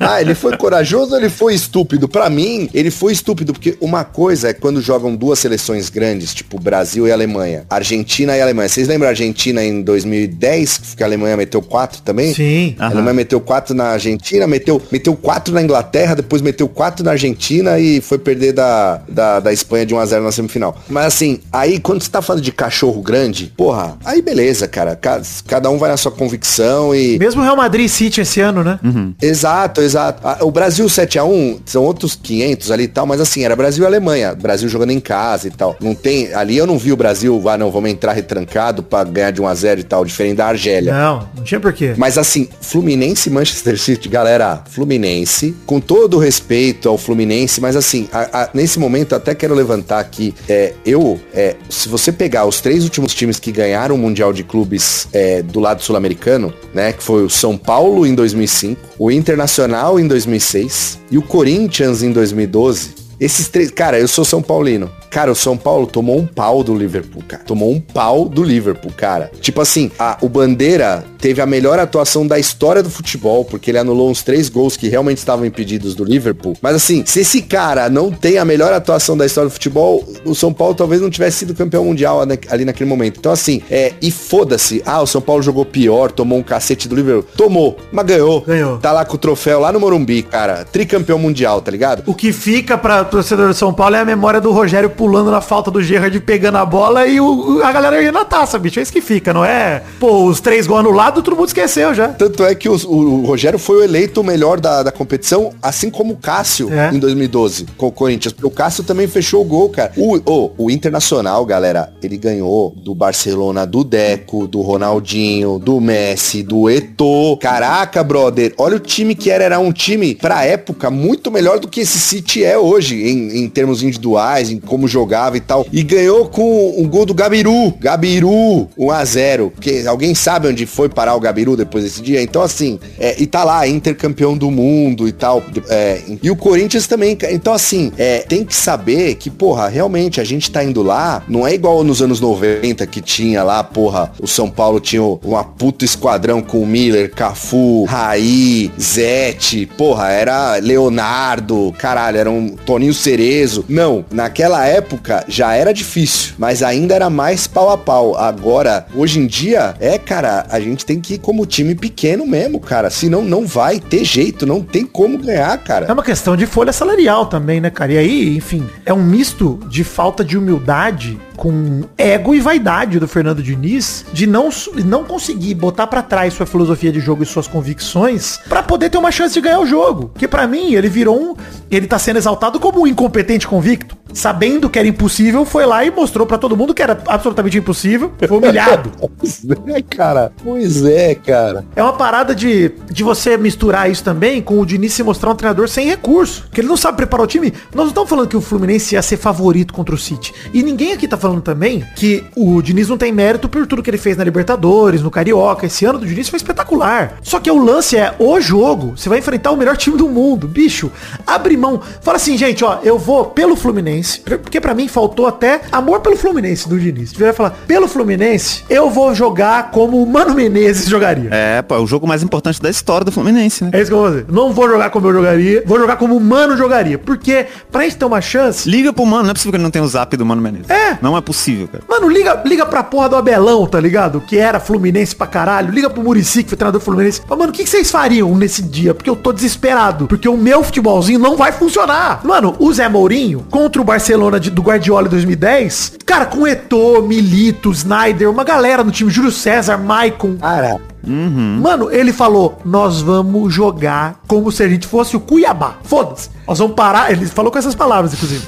ah, ele foi corajoso ou ele foi estúpido? Pra mim, ele foi estúpido, porque uma coisa é quando jogam duas seleções grandes, tipo Brasil e Alemanha, Argentina e Alemanha. Vocês lembram a Argentina em dois mil e dez, que a Alemanha meteu quatro também? Sim. A Alemanha meteu quatro na Argentina, meteu, meteu quatro na Inglaterra, depois meteu quatro na Argentina e foi perder da, da, da Espanha de um a zero na semifinal. Mas, assim... Aí, quando você tá falando de cachorro grande, porra, aí beleza, cara. Cada um vai na sua convicção e... Mesmo o Real Madrid e City esse ano, né? Uhum. Exato, exato. O Brasil sete a um, são outros quinhentos ali e tal, mas assim, era Brasil e Alemanha. Brasil jogando em casa e tal. Não tem... Ali eu não vi o Brasil, ah, não, vamos entrar retrancado pra ganhar de um a zero e tal, diferente da Argélia. Não, não tinha porquê. Mas assim, Fluminense e Manchester City, galera, Fluminense, com todo o respeito ao Fluminense, mas assim, a, a, nesse momento até quero levantar aqui, é, eu... É, É, se você pegar os três últimos times que ganharam o Mundial de Clubes é, do lado sul-americano, né, que foi o São Paulo em dois mil e cinco, o Internacional em dois mil e seis e o Corinthians em dois mil e doze, esses três... Cara, eu sou São Paulino. Cara, o São Paulo tomou um pau do Liverpool, cara. Tomou um pau do Liverpool, cara. Tipo assim, a, o Bandeira teve a melhor atuação da história do futebol, porque ele anulou uns três gols que realmente estavam impedidos do Liverpool. Mas assim, se esse cara não tem a melhor atuação da história do futebol, o São Paulo talvez não tivesse sido campeão mundial ali naquele momento. Então assim, é, e foda-se. Ah, o São Paulo jogou pior, tomou um cacete do Liverpool. Tomou, mas ganhou. Ganhou. Tá lá com o troféu, lá no Morumbi, cara. Tricampeão mundial, tá ligado? O que fica pra torcedor do São Paulo é a memória do Rogério pulando na falta do Gerrard, pegando a bola e o, a galera ia na taça, bicho. É isso que fica, não é? Pô, os três gols anulados, todo mundo esqueceu já. Tanto é que o, o Rogério foi o eleito o melhor da, da competição, assim como o Cássio é. Em dois mil e doze, com o Corinthians. O Cássio também fechou o gol, cara. O, o, o Internacional, galera, ele ganhou do Barcelona, do Deco, do Ronaldinho, do Messi, do Eto'o. Caraca, brother, olha o time que era. Era um time, pra época, muito melhor do que esse City é hoje, em, em termos individuais, em como jogava e tal. E ganhou com um gol do Gabiru. Gabiru, um a zero. Porque alguém sabe onde foi parar o Gabiru depois desse dia? Então assim, é, e tá lá, Inter campeão do mundo e tal, é, e o Corinthians também. Então assim, é, tem que saber que, porra, realmente a gente tá indo lá, não é igual nos anos noventa que tinha lá, porra, o São Paulo tinha uma puta esquadrão com o Miller, Cafu, Raí, Zete, porra, era Leonardo, caralho, era um Toninho Cerezo. Não, naquela época já era difícil, mas ainda era mais pau a pau. Agora, hoje em dia, é, cara, a gente tem tem que ir como time pequeno mesmo, cara. Senão não vai ter jeito, não tem como ganhar, cara. É uma questão de folha salarial também, né, cara? E aí, enfim, é um misto de falta de humildade com ego e vaidade do Fernando Diniz de não, não conseguir botar pra trás sua filosofia de jogo e suas convicções pra poder ter uma chance de ganhar o jogo. Que pra mim, ele virou um... Ele tá sendo exaltado como um incompetente convicto. Sabendo que era impossível, foi lá e mostrou pra todo mundo que era absolutamente impossível. Foi humilhado. Pois é, cara. Pois é, cara. É uma parada de, de você misturar isso também com o Diniz se mostrar um treinador sem recurso. Que ele não sabe preparar o time. Nós não estamos falando que o Fluminense ia ser favorito contra o City. E ninguém aqui tá falando também que o Diniz não tem mérito por tudo que ele fez na Libertadores, no Carioca. Esse ano do Diniz foi espetacular. Só que o lance é o jogo. Você vai enfrentar o melhor time do mundo. Bicho, abre mão. Fala assim, gente, ó, eu vou pelo Fluminense. Porque pra mim faltou até amor pelo Fluminense do Diniz. Se tiver falar, pelo Fluminense, eu vou jogar como o Mano Menezes jogaria. É, pô, é o jogo mais importante da história do Fluminense, né? É isso que eu vou fazer. Não vou jogar como eu jogaria, vou jogar como o Mano jogaria. Porque pra gente ter uma chance... Liga pro Mano, não é possível que ele não tenha o zap do Mano Menezes. É. Não é possível, cara. Mano, liga, liga pra porra do Abelão, tá ligado? Que era Fluminense pra caralho. Liga pro Muricy, que foi treinador do Fluminense. Mas, mano, o que, que vocês fariam nesse dia? Porque eu tô desesperado. Porque o meu futebolzinho não vai funcionar. Mano, o Zé Mourinho, contra o Barcelona de, do Guardiola em dois mil e dez, cara, com Eto'o, Milito, Snyder, uma galera no time, Júlio César, Maicon. Cara, uhum. Mano, ele falou, nós vamos jogar como se a gente fosse o Cuiabá. Foda-se. Nós vamos parar. Ele falou com essas palavras, inclusive.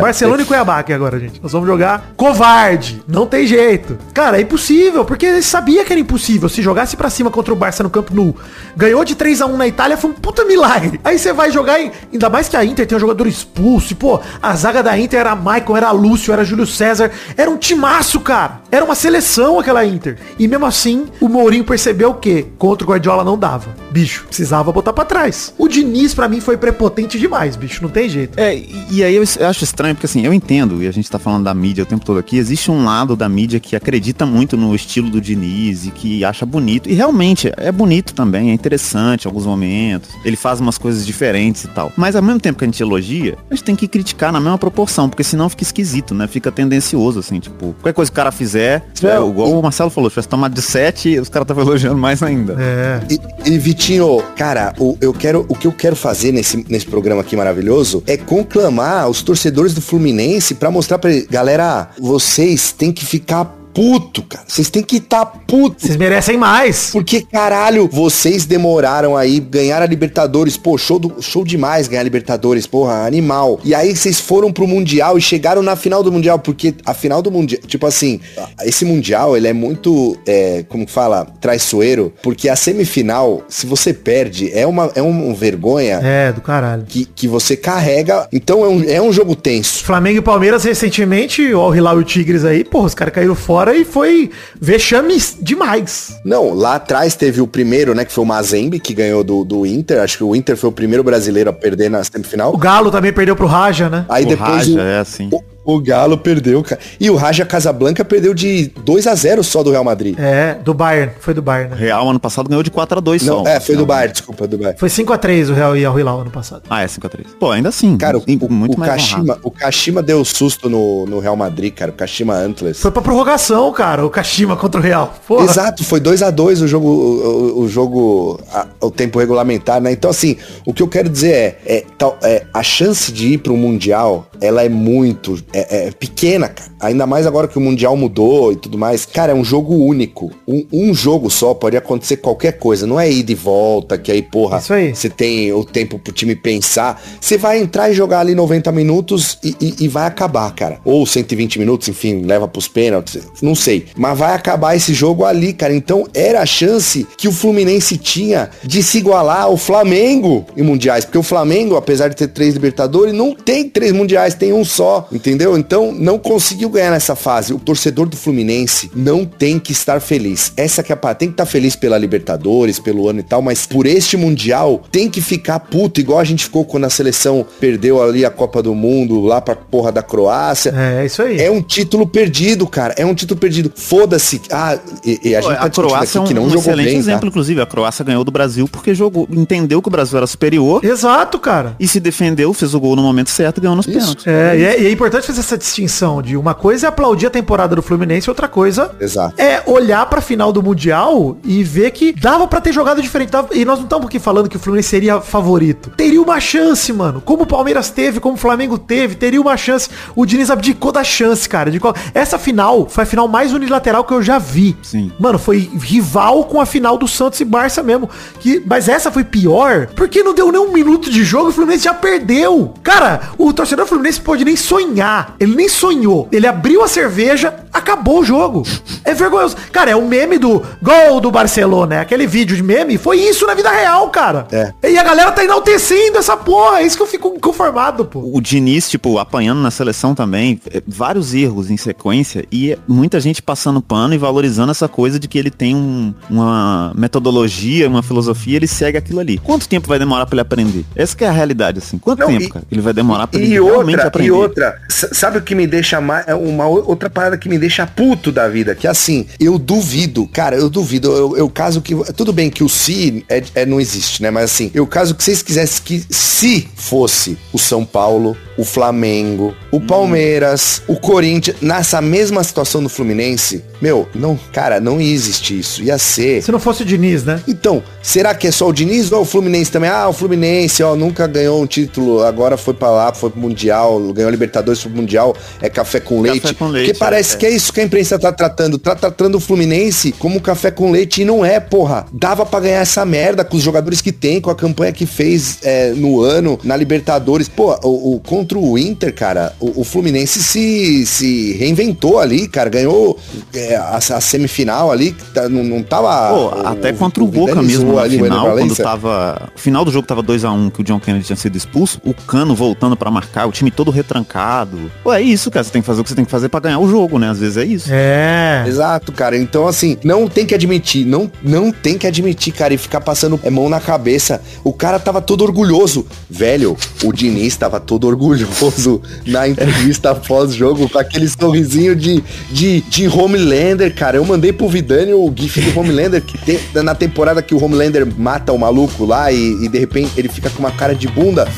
Barcelona e Cuiabá aqui agora, gente. Nós vamos jogar covarde. Não tem jeito. Cara, é impossível. Porque ele sabia que era impossível. Se jogasse pra cima contra o Barça no Camp Nou, ganhou de três a um na Itália, foi um puta milagre. Aí você vai jogar, em... ainda mais que a Inter tem um jogador expulso. E, pô, a zaga da Inter era Maicon, era Lúcio, era Júlio César. Era um timaço, cara. Era uma seleção aquela Inter. E mesmo assim, o Mourinho percebeu que contra o Guardiola não dava. Bicho, precisava botar pra trás. O Diniz, pra mim, foi prepotente demais, bicho, não tem jeito. É, e aí eu acho estranho, porque assim, eu entendo, e a gente tá falando da mídia o tempo todo aqui, existe um lado da mídia que acredita muito no estilo do Diniz e que acha bonito, e realmente é bonito também, é interessante em alguns momentos, ele faz umas coisas diferentes e tal, mas ao mesmo tempo que a gente elogia, a gente tem que criticar na mesma proporção, porque senão fica esquisito, né, fica tendencioso, assim, tipo, qualquer coisa que o cara fizer, é, o, gol, o Marcelo falou, se tivesse tomado de sete, os caras estavam elogiando mais ainda. É. E, e Vitinho, cara, o, eu quero, o que eu quero fazer nesse, nesse programa aqui maravilhoso, é conclamar os torcedores do Fluminense pra mostrar pra ele, galera, vocês têm que ficar puto, cara. Vocês têm que estar tá puto. Vocês merecem mais. Porque, caralho, vocês demoraram aí, ganharam a Libertadores. Pô, show, do, show demais ganhar a Libertadores, porra, animal. E aí vocês foram pro Mundial e chegaram na final do Mundial, porque a final do Mundial, tipo assim, esse Mundial, ele é muito, é, como que fala, traiçoeiro, porque a semifinal, se você perde, é uma, é uma vergonha. É, do caralho. Que, que você carrega. Então é um, é um jogo tenso. Flamengo e Palmeiras recentemente, ó, o Hilal e o Tigres aí, porra, os caras caíram fora. E foi vexames demais. Não, lá atrás teve o primeiro, né, que foi o Mazembe, que ganhou do, do Inter. Acho que o Inter foi o primeiro brasileiro a perder na semifinal. O Galo também perdeu pro Raja, né? Aí o depois Raja, o, é assim. O, o Galo perdeu, cara. E o Raja Casablanca perdeu de dois a zero só do Real Madrid. É, do Bayern. Foi do Bayern, né? Real ano passado ganhou de quatro a dois só. Não, é, foi do Bayern, desculpa, do Bayern. Foi cinco a três o Real e o Hilal ano passado. Ah, é cinco a três. Pô, ainda assim. Cara, o, o, muito o, mais Kashima, o Kashima deu susto no, no Real Madrid, cara. O Kashima Antlers. Foi pra prorrogação, cara, o Kashima contra o Real. Porra. Exato, foi dois a dois o jogo, o, o jogo, a, o tempo regulamentar, né? Então, assim, o que eu quero dizer é, é, tal, é a chance de ir para o Mundial, ela é muito, é, é pequena, cara. Ainda mais agora que o Mundial mudou e tudo mais. Cara, é um jogo único. Um, um jogo só pode acontecer qualquer coisa. Não é ida e volta, que aí, porra, você tem o tempo pro time pensar. Você vai entrar e jogar ali noventa minutos e, e, e vai acabar, cara. Ou cento e vinte minutos, enfim, leva pros pênaltis. Não sei, mas vai acabar esse jogo ali, cara. Então era a chance que o Fluminense tinha de se igualar ao Flamengo em mundiais, porque o Flamengo, apesar de ter três Libertadores, não tem três mundiais, tem um só, entendeu? Então não conseguiu ganhar nessa fase. O torcedor do Fluminense não tem que estar feliz. Essa que é a parte, tem que estar feliz pela Libertadores, pelo ano e tal, mas por este mundial tem que ficar puto, igual a gente ficou quando a seleção perdeu ali a Copa do Mundo, lá pra porra da Croácia. É, é isso aí. É um título perdido, cara. É um título perdido, foda-se. Ah, e, e a gente a tá Croácia aqui, que não é um jogou excelente bem, exemplo, tá? Inclusive, a Croácia ganhou do Brasil porque jogou, entendeu que o Brasil era superior. Exato, cara. E se defendeu, fez o gol no momento certo e ganhou nos pênaltis. É, e é, e é importante fazer essa distinção de uma coisa é aplaudir a temporada do Fluminense, outra coisa Exato. É olhar pra final do Mundial e ver que dava pra ter jogado diferente. Dava, e nós não estamos aqui falando que o Fluminense seria favorito. Teria uma chance, mano. Como o Palmeiras teve, como o Flamengo teve, teria uma chance. O Diniz abdicou da chance, cara. De qual... Essa final foi a final mais unilateral que eu já vi. Sim. Mano, foi rival com a final do Santos e Barça mesmo. Que... Mas essa foi pior porque não deu nem um minuto de jogo e o Fluminense já perdeu. Cara, o torcedor Fluminense pode nem sonhar. Ele nem sonhou. Ele abriu a cerveja, acabou o jogo. É vergonhoso. Cara, é o meme do gol do Barcelona, né? Aquele vídeo de meme. Foi isso na vida real, cara. É. E a galera tá enaltecendo essa porra. É isso que eu fico conformado, pô. O Diniz, tipo, apanhando na seleção também. Vários erros em sequência. E muita gente passando pano e valorizando essa coisa de que ele tem um, uma metodologia, uma filosofia. Ele segue aquilo ali. Quanto tempo vai demorar pra ele aprender? Essa que é a realidade, assim. Quanto Não, tempo, e, cara? Ele vai demorar pra ele outra, realmente aprender. E outra, sabe o que me deixa mais... Uma outra parada que me deixa puto da vida, que assim, eu duvido, cara, eu duvido, eu, eu caso que... Tudo bem que o se é, é, não existe, né? Mas assim, eu caso que vocês quisessem que se fosse o São Paulo, o Flamengo, o Palmeiras, hum. o Corinthians, nessa mesma situação do Fluminense, meu, não, cara, não ia existir isso, ia ser... Se não fosse o Diniz, né? Então, será que é só o Diniz ou o Fluminense também? Ah, o Fluminense, ó, nunca ganhou um título, agora foi pra lá, foi pro Mundial, ganhou a Libertadores, foi pro Mundial, é café com leite. Café com leite, porque é, parece é. que é isso que a imprensa tá tratando, tá tratando o Fluminense como café com leite e não é, porra. Dava pra ganhar essa merda com os jogadores que tem, com a campanha que fez é, no ano, na Libertadores. Pô, o, o, contra o Inter, cara, o, o Fluminense se, se reinventou ali, cara, ganhou é, a, a semifinal ali, tá, não, não tava... Pô, o, até contra o, o Boca mesmo, na final, quando tava... O final do jogo tava dois a um, que o John Kennedy tinha sido expulso, o Cano voltando pra marcar, o time todo retrancado. Pô, é isso, cara, você tem que fazer o que você tem que fazer pra ganhar o jogo, né? Às vezes é isso. É. Exato, cara. Então, assim, não tem que admitir, não, não tem que admitir, cara, e ficar passando mão na cabeça. O cara tava todo orgulhoso. Velho, o Diniz tava todo orgulhoso na entrevista pós-jogo, com aquele sorrisinho de, de, de Homelander, cara. Eu mandei pro Vidani o gif do Homelander, que tem, na temporada que o Homelander mata o maluco lá e, e de repente ele fica com uma cara de bunda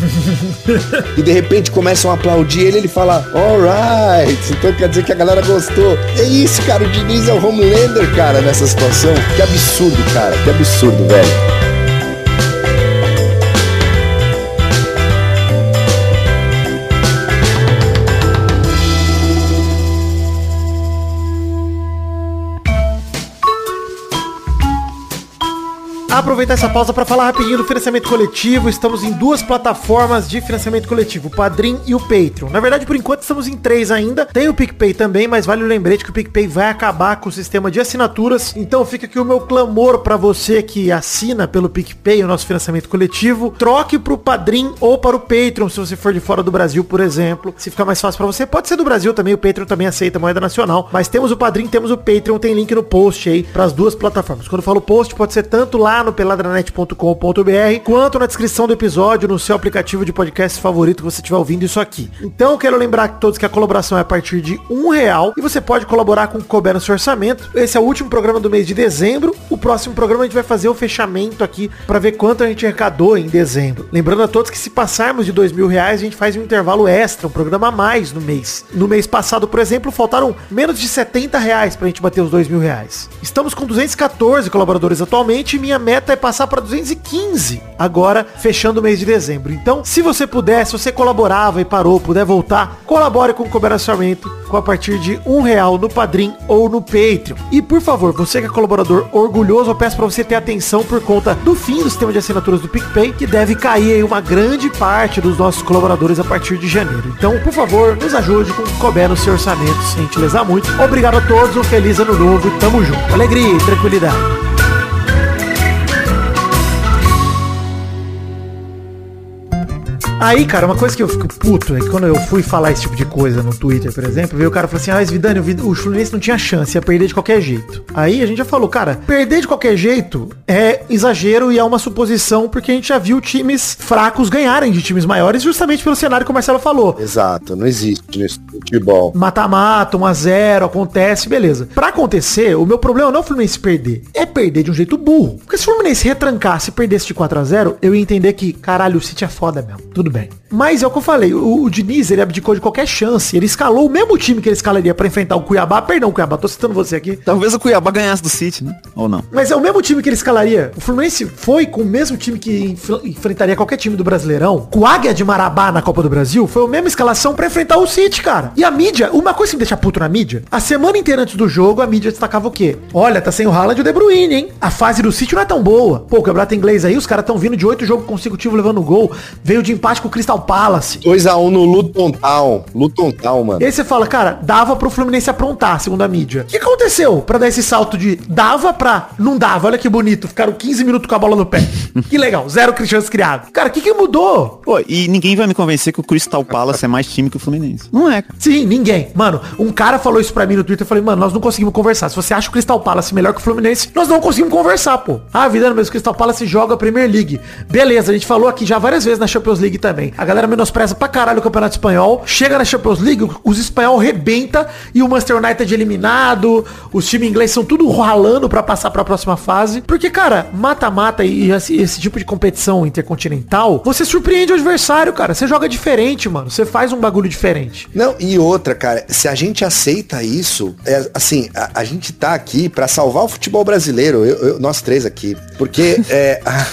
e de repente começam a aplaudir ele, ele fala, alright, então quer dizer que a galera gostou. É isso, cara, o Diniz é o Homelander, cara, nessa situação. Que absurdo, cara, que absurdo, velho. Aproveitar essa pausa para falar rapidinho do financiamento coletivo. Estamos em duas plataformas de financiamento coletivo, o Padrim e o Patreon. Na verdade, por enquanto, estamos em três ainda. Tem o PicPay também, mas vale o lembrete que o PicPay vai acabar com o sistema de assinaturas. Então fica aqui o meu clamor para você que assina pelo PicPay o nosso financiamento coletivo. Troque para o Padrim ou para o Patreon, se você for de fora do Brasil, por exemplo. Se ficar mais fácil para você, pode ser do Brasil também. O Patreon também aceita moeda nacional. Mas temos o Padrim, temos o Patreon. Tem link no post aí para as duas plataformas. Quando eu falo post, pode ser tanto lá no pelada na net ponto com ponto b r quanto na descrição do episódio, no seu aplicativo de podcast favorito que você estiver ouvindo isso aqui. Então, quero lembrar a todos que a colaboração é a partir de um real e você pode colaborar com o que couber no seu orçamento. Esse é o último programa do mês de dezembro. O próximo programa a gente vai fazer o fechamento aqui para ver quanto a gente arrecadou em dezembro. Lembrando a todos que se passarmos de dois mil reais, a gente faz um intervalo extra, um programa a mais no mês. No mês passado, por exemplo, faltaram menos de setenta reais pra gente bater os dois mil reais. Estamos com duzentos e quatorze colaboradores atualmente e minha meta meta é passar para duzentos e quinze agora, fechando o mês de dezembro. Então, se você puder, se você colaborava e parou, puder voltar, colabore com o comerciamento com a partir de um real no Padrim ou no Patreon. E, por favor, você que é colaborador orgulhoso, eu peço para você ter atenção por conta do fim do sistema de assinaturas do PicPay, que deve cair aí uma grande parte dos nossos colaboradores a partir de janeiro. Então, por favor, nos ajude com o que couber no seu orçamento, sem te lesar muito. Obrigado a todos, um feliz ano novo e tamo junto. Alegria e tranquilidade. Aí, cara, uma coisa que eu fico puto é que quando eu fui falar esse tipo de coisa no Twitter, por exemplo, veio o cara e falou assim, ah, Vidani, o Fluminense não tinha chance, ia perder de qualquer jeito. Aí a gente já falou, cara, perder de qualquer jeito é exagero e é uma suposição, porque a gente já viu times fracos ganharem de times maiores, justamente pelo cenário que o Marcelo falou. Exato, não existe nesse futebol. Mata-mata, um a zero, acontece, beleza. Pra acontecer, o meu problema não é o Fluminense perder, é perder de um jeito burro. Porque se o Fluminense retrancasse e perdesse de quatro a zero, eu ia entender que, caralho, o City é foda mesmo, tudo bem. Mas é o que eu falei, o, o Diniz, ele abdicou de qualquer chance. Ele escalou o mesmo time que ele escalaria pra enfrentar o Cuiabá. Perdão, Cuiabá, tô citando você aqui. Talvez o Cuiabá ganhasse do City, né? Ou não. Mas é o mesmo time que ele escalaria. O Fluminense foi com o mesmo time que enf enfrentaria qualquer time do Brasileirão. Com o Águia de Marabá na Copa do Brasil, foi a mesma escalação pra enfrentar o City, cara. E a mídia, uma coisa que me deixa puto na mídia, a semana inteira antes do jogo, a mídia destacava o quê? Olha, tá sem o Haaland e o De Bruyne, hein? A fase do City não é tão boa. Pô, o campeonato inglês aí, os caras tão vindo de oito jogos consecutivos levando gol. Veio de empate com o Crystal Palace. dois a um no Luton Town. Luton Town, mano. E aí você fala, cara, dava pro Fluminense aprontar, segundo a mídia. O que aconteceu pra dar esse salto de dava pra não dava? Olha que bonito. Ficaram quinze minutos com a bola no pé. Que legal. Zero chances criadas. Cara, o que que mudou? Pô, e ninguém vai me convencer que o Crystal Palace é mais time que o Fluminense. Não é, cara. Sim, ninguém. Mano, um cara falou isso pra mim no Twitter. Eu falei, mano, nós não conseguimos conversar. Se você acha o Crystal Palace melhor que o Fluminense, nós não conseguimos conversar, pô. Ah, Vidano, mas o Crystal Palace joga a Premier League. Beleza, a gente falou aqui já várias vezes na Champions League também. A galera menospreza pra caralho o Campeonato Espanhol. Chega na Champions League, os espanhol rebenta e o Manchester United é eliminado. Os times ingleses são tudo ralando pra passar pra próxima fase. Porque, cara, mata-mata e esse, esse tipo de competição intercontinental, você surpreende o adversário, cara. Você joga diferente, mano. Você faz um bagulho diferente. Não, e outra, cara, se a gente aceita isso, é, assim, a, a gente tá aqui pra salvar o futebol brasileiro, eu, eu, nós três aqui. Porque é, a,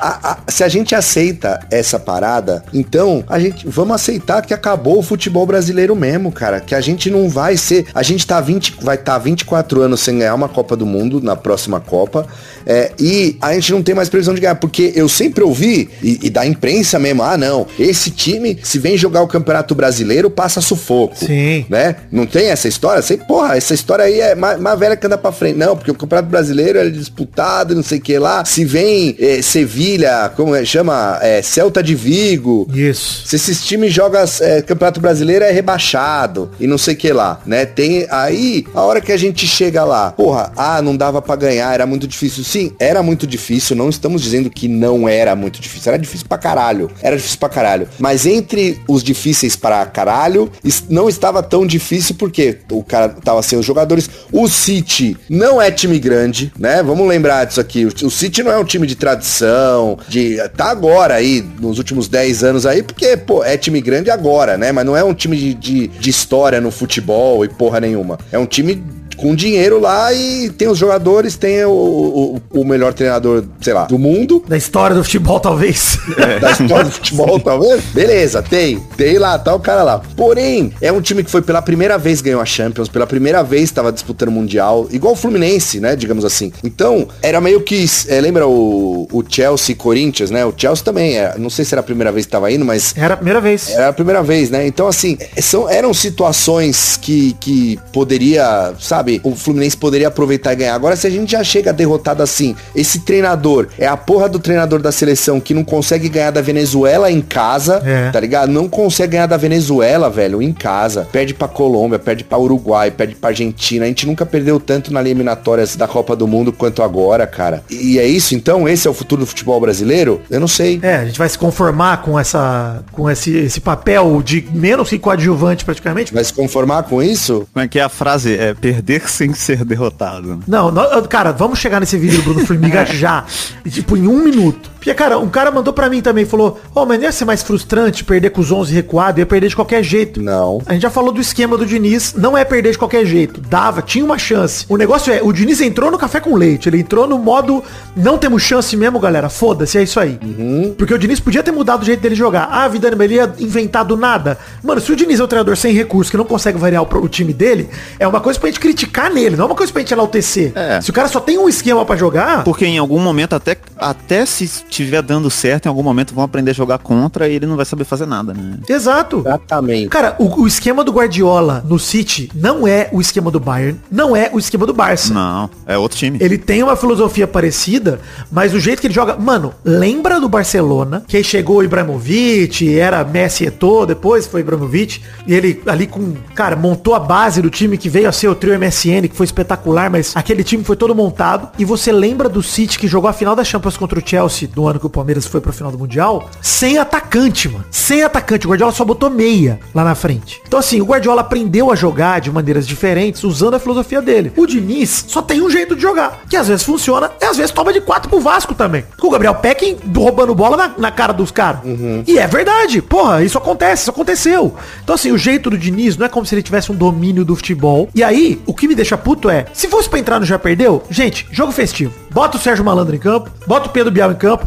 a, a, se a gente aceita essa parada, então a gente, vamos aceitar que acabou o futebol brasileiro mesmo, cara. Que a gente não vai ser... A gente tá vinte, vai estar tá vinte e quatro anos sem ganhar uma Copa do Mundo, na próxima Copa. É, e a gente não tem mais previsão de ganhar. Porque eu sempre ouvi, e, e da imprensa mesmo, ah não, esse time, se vem jogar o Campeonato Brasileiro, passa sufoco. Sim. Né? Não tem essa história? Sei, porra, essa história aí é mais, mais velha que anda pra frente. Não, porque o Campeonato Brasileiro é disputado, não sei o que lá. Se vem é, Sevilha, como é, chama? É, Celta de Vigo. Isso. Se esses times jogam é, Campeonato Brasileiro, é rebaixado e não sei o que lá, né? Tem aí, a hora que a gente chega lá, porra, ah, não dava pra ganhar, era muito difícil. Sim, era muito difícil, não estamos dizendo que não era muito difícil. Era difícil pra caralho. Era difícil pra caralho. Mas entre os difíceis pra caralho, não estava tão difícil porque o cara tava sem os jogadores. O City não é time grande, né? Vamos lembrar disso aqui. O City não é um time de tradição, de... Tá agora aí, nos últimos dez anos aí, porque, pô, é time grande agora, né? Mas não é um time de, de, de história no futebol e porra nenhuma. É um time... com dinheiro lá e tem os jogadores, tem o, o, o melhor treinador, sei lá, do mundo. Da história do futebol, talvez. É. Da história do futebol, talvez. Beleza, tem. Tem lá, tá o cara lá. Porém, é um time que foi pela primeira vez ganhou a Champions, pela primeira vez estava disputando o Mundial, igual o Fluminense, né, digamos assim. Então, era meio que, é, lembra o, o Chelsea e Corinthians, né? O Chelsea também, era, não sei se era a primeira vez que tava indo, mas... Era a primeira vez. Era a primeira vez, né? Então, assim, são, eram situações que, que poderia, sabe, o Fluminense poderia aproveitar e ganhar. Agora, se a gente já chega derrotado assim, esse treinador é a porra do treinador da seleção que não consegue ganhar da Venezuela em casa, é. Tá ligado? Não consegue ganhar da Venezuela, velho, em casa. Perde pra Colômbia, perde pra Uruguai, perde pra Argentina. A gente nunca perdeu tanto na eliminatória da Copa do Mundo quanto agora, cara. E é isso, então? Esse é o futuro do futebol brasileiro? Eu não sei. É, a gente vai se conformar com essa, com esse, esse papel de menos que coadjuvante, praticamente. Vai se conformar com isso? Como é que é a frase? É, perder sem ser derrotado. Não, não, cara, vamos chegar nesse vídeo do Bruno Formiga já. Tipo, em um minuto. Porque, cara, um cara mandou pra mim também, falou, ó, oh, mas não ia ser mais frustrante perder com os onze recuado, ia perder de qualquer jeito. Não. A gente já falou do esquema do Diniz, não é perder de qualquer jeito. Dava, tinha uma chance. O negócio é, o Diniz entrou no café com leite, ele entrou no modo, não temos chance mesmo, galera, foda-se, é isso aí. Uhum. Porque o Diniz podia ter mudado o jeito dele jogar. Ah, Vidani, mas ele ia inventar do nada. Mano, se o Diniz é um treinador sem recurso, que não consegue variar o, o time dele, é uma coisa pra gente criticar nele, não é uma coisa pra gente enaltecer. É. Se o cara só tem um esquema pra jogar... Porque em algum momento, até, até se estiver dando certo, em algum momento vão aprender a jogar contra e ele não vai saber fazer nada, né? Exato. Exatamente. Cara, o, o esquema do Guardiola no City não é o esquema do Bayern, não é o esquema do Barça. Não, é outro time. Ele tem uma filosofia parecida, mas o jeito que ele joga... Mano, lembra do Barcelona, que aí chegou o Ibrahimovic, era Messi Eto'o, depois foi Ibrahimovic, e ele ali com... Cara, montou a base do time que veio a ser o trio M S N M S N, que foi espetacular, mas aquele time foi todo montado. E você lembra do City, que jogou a final da Champions contra o Chelsea, do ano que o Palmeiras foi pra final do Mundial, sem atacante, mano. Sem atacante. O Guardiola só botou meia lá na frente. Então, assim, o Guardiola aprendeu a jogar de maneiras diferentes, usando a filosofia dele. O Diniz só tem um jeito de jogar, que às vezes funciona, e às vezes toma de quatro pro Vasco também. Com o Gabriel Peck roubando bola na, na cara dos caras. Uhum. E é verdade. Porra, isso acontece, isso aconteceu. Então, assim, o jeito do Diniz não é como se ele tivesse um domínio do futebol. E aí, o que me deixa puto é, se fosse pra entrar no Já Perdeu, gente, jogo festivo. Bota o Sérgio Malandro em campo, bota o Pedro Bial em campo,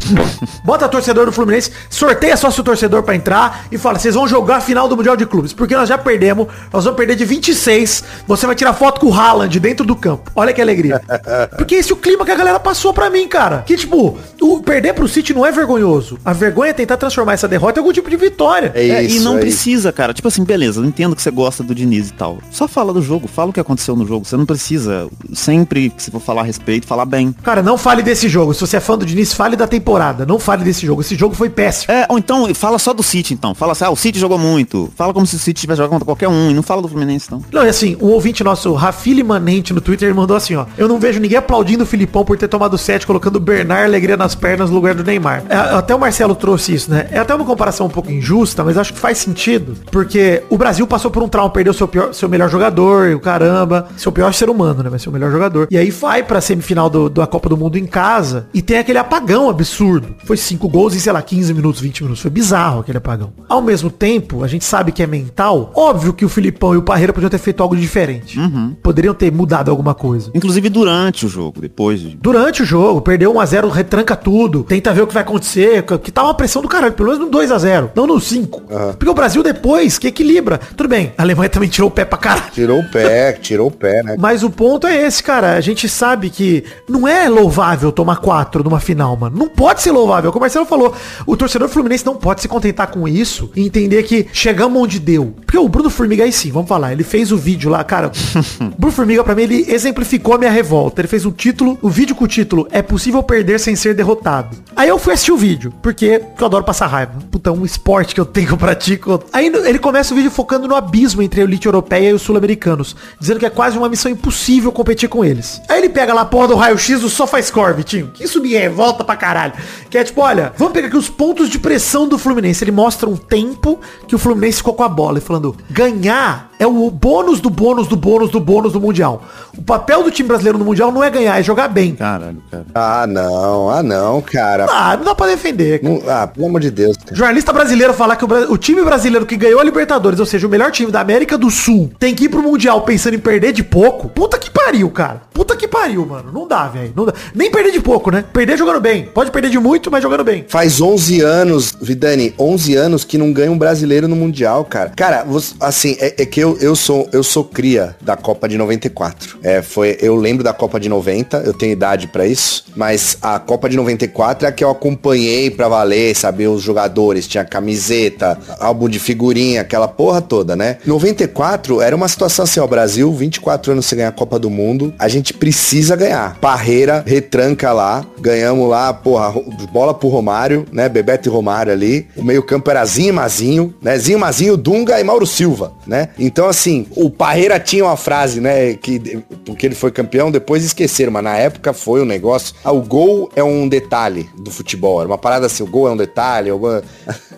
bota o torcedor do Fluminense, sorteia só seu torcedor pra entrar e fala, vocês vão jogar a final do Mundial de Clubes, porque nós já perdemos, nós vamos perder de vinte e seis, você vai tirar foto com o Haaland dentro do campo. Olha que alegria. Porque esse é o clima que a galera passou pra mim, cara. Que, tipo, o perder pro City não é vergonhoso. A vergonha é tentar transformar essa derrota em algum tipo de vitória. É isso, é, e não é precisa, isso. Cara. Tipo assim, beleza, eu entendo que você gosta do Diniz e tal. Só fala do jogo, fala o que aconteceu no jogo. Você não precisa, sempre que você for falar a respeito, falar bem. Cara, não fale desse jogo. Se você é fã do Diniz, fale da temporada. Não fale desse jogo. Esse jogo foi péssimo. É, ou então, fala só do City, então. Fala assim, ah, o City jogou muito. Fala como se o City tivesse jogado contra qualquer um. E não fala do Fluminense, então. Não, é assim, o ouvinte nosso, Rafili Manente, no Twitter, ele mandou assim, ó. Eu não vejo ninguém aplaudindo o Filipão por ter tomado sete, colocando o Bernard Alegria nas pernas no lugar do Neymar. É, até o Marcelo trouxe isso, né? É até uma comparação um pouco injusta, mas acho que faz sentido. Porque o Brasil passou por um trauma, perdeu seu, pior, seu melhor jogador, o caramba. Seu pior ser humano, né? Mas seu melhor jogador. E aí vai pra semifinal do, da Copa do Mundo em casa e tem aquele apagão absurdo. Foi cinco gols em, sei lá, quinze minutos, vinte minutos. Foi bizarro aquele apagão. Ao mesmo tempo, a gente sabe que é mental. Óbvio que o Filipão e o Parreira podiam ter feito algo diferente. Uhum. Poderiam ter mudado alguma coisa. Inclusive durante o jogo, depois. De... Durante o jogo, perdeu um a zero, retranca tudo. Tenta ver o que vai acontecer. Que tá uma pressão do caralho. Pelo menos no dois a zero. Não no cinco. Uhum. Porque o Brasil depois que equilibra. Tudo bem, a Alemanha também tirou o pé pra caralho. Tirou o pé, tirou o pé, né? Mas o ponto é esse, cara. A gente sabe que não é louvável tomar quatro numa final, mano. Não pode ser louvável. Como o Marcelo falou, o torcedor fluminense não pode se contentar com isso e entender que chegamos onde deu. Porque o Bruno Formiga, aí sim, vamos falar, ele fez o vídeo lá, cara. Bruno Formiga, pra mim, ele exemplificou a minha revolta. Ele fez um título, um vídeo com o título É Possível Perder Sem Ser Derrotado. Aí eu fui assistir o vídeo, porque eu adoro passar raiva. Puta, é um esporte que eu tenho, que eu pratico. Aí ele começa o vídeo focando no abismo entre a elite europeia e os sul-americanos, dizendo que é quase uma missão impossível competir com eles. Aí ele pega lá a porra do raio-x do SofaScore, Vitinho. Que isso me revolta pra caralho. Que é tipo, olha, vamos pegar aqui os pontos de pressão do Fluminense. Ele mostra um tempo que o Fluminense ficou com a bola e falando, ganhar é o bônus do bônus do bônus do bônus do Mundial. O papel do time brasileiro no Mundial não é ganhar, é jogar bem. Caralho, cara. Ah, não. Ah, não, cara. Ah, não dá pra defender, cara. Não, ah, pelo amor de Deus. Cara. Jornalista brasileiro falar que o, o time brasileiro que ganhou a Libertadores, ou seja, o melhor time da América do Sul, tem que ir pro Mundial pensando em perder de pouco. Puta que pariu, cara. Puta que pariu, mano. Não dá, velho. Não dá. Nem perder de pouco, né? Perder jogando bem. Pode perder de muito, mas jogando bem. Faz onze anos, Vidani, onze anos que não ganha um brasileiro no Mundial, cara. Cara, você, assim, é, é que eu, eu, sou, eu sou cria da Copa de noventa e quatro. É, foi, eu lembro da Copa de noventa, eu tenho idade pra isso, mas a Copa de noventa e quatro é a que eu acompanhei pra valer, saber os jogadores, tinha camiseta, álbum de figurinha, aquela porra toda, né? noventa e quatro era uma situação assim, ó, Brasil, vinte e quatro anos sem ganhar a Copa do Mundo, a gente precisa ganhar. Parreira, retranca lá, ganhamos lá, porra, bola pro Romário, né, Bebeto e Romário ali, o meio campo era Zinho e Mazinho, né, Zinho, Mazinho, Dunga e Mauro Silva, né, então assim, o Parreira tinha uma frase, né, que porque ele foi campeão, depois esqueceram, mas na época foi um negócio, ah, o gol é um detalhe do futebol, era uma parada assim, o gol é um detalhe, alguma...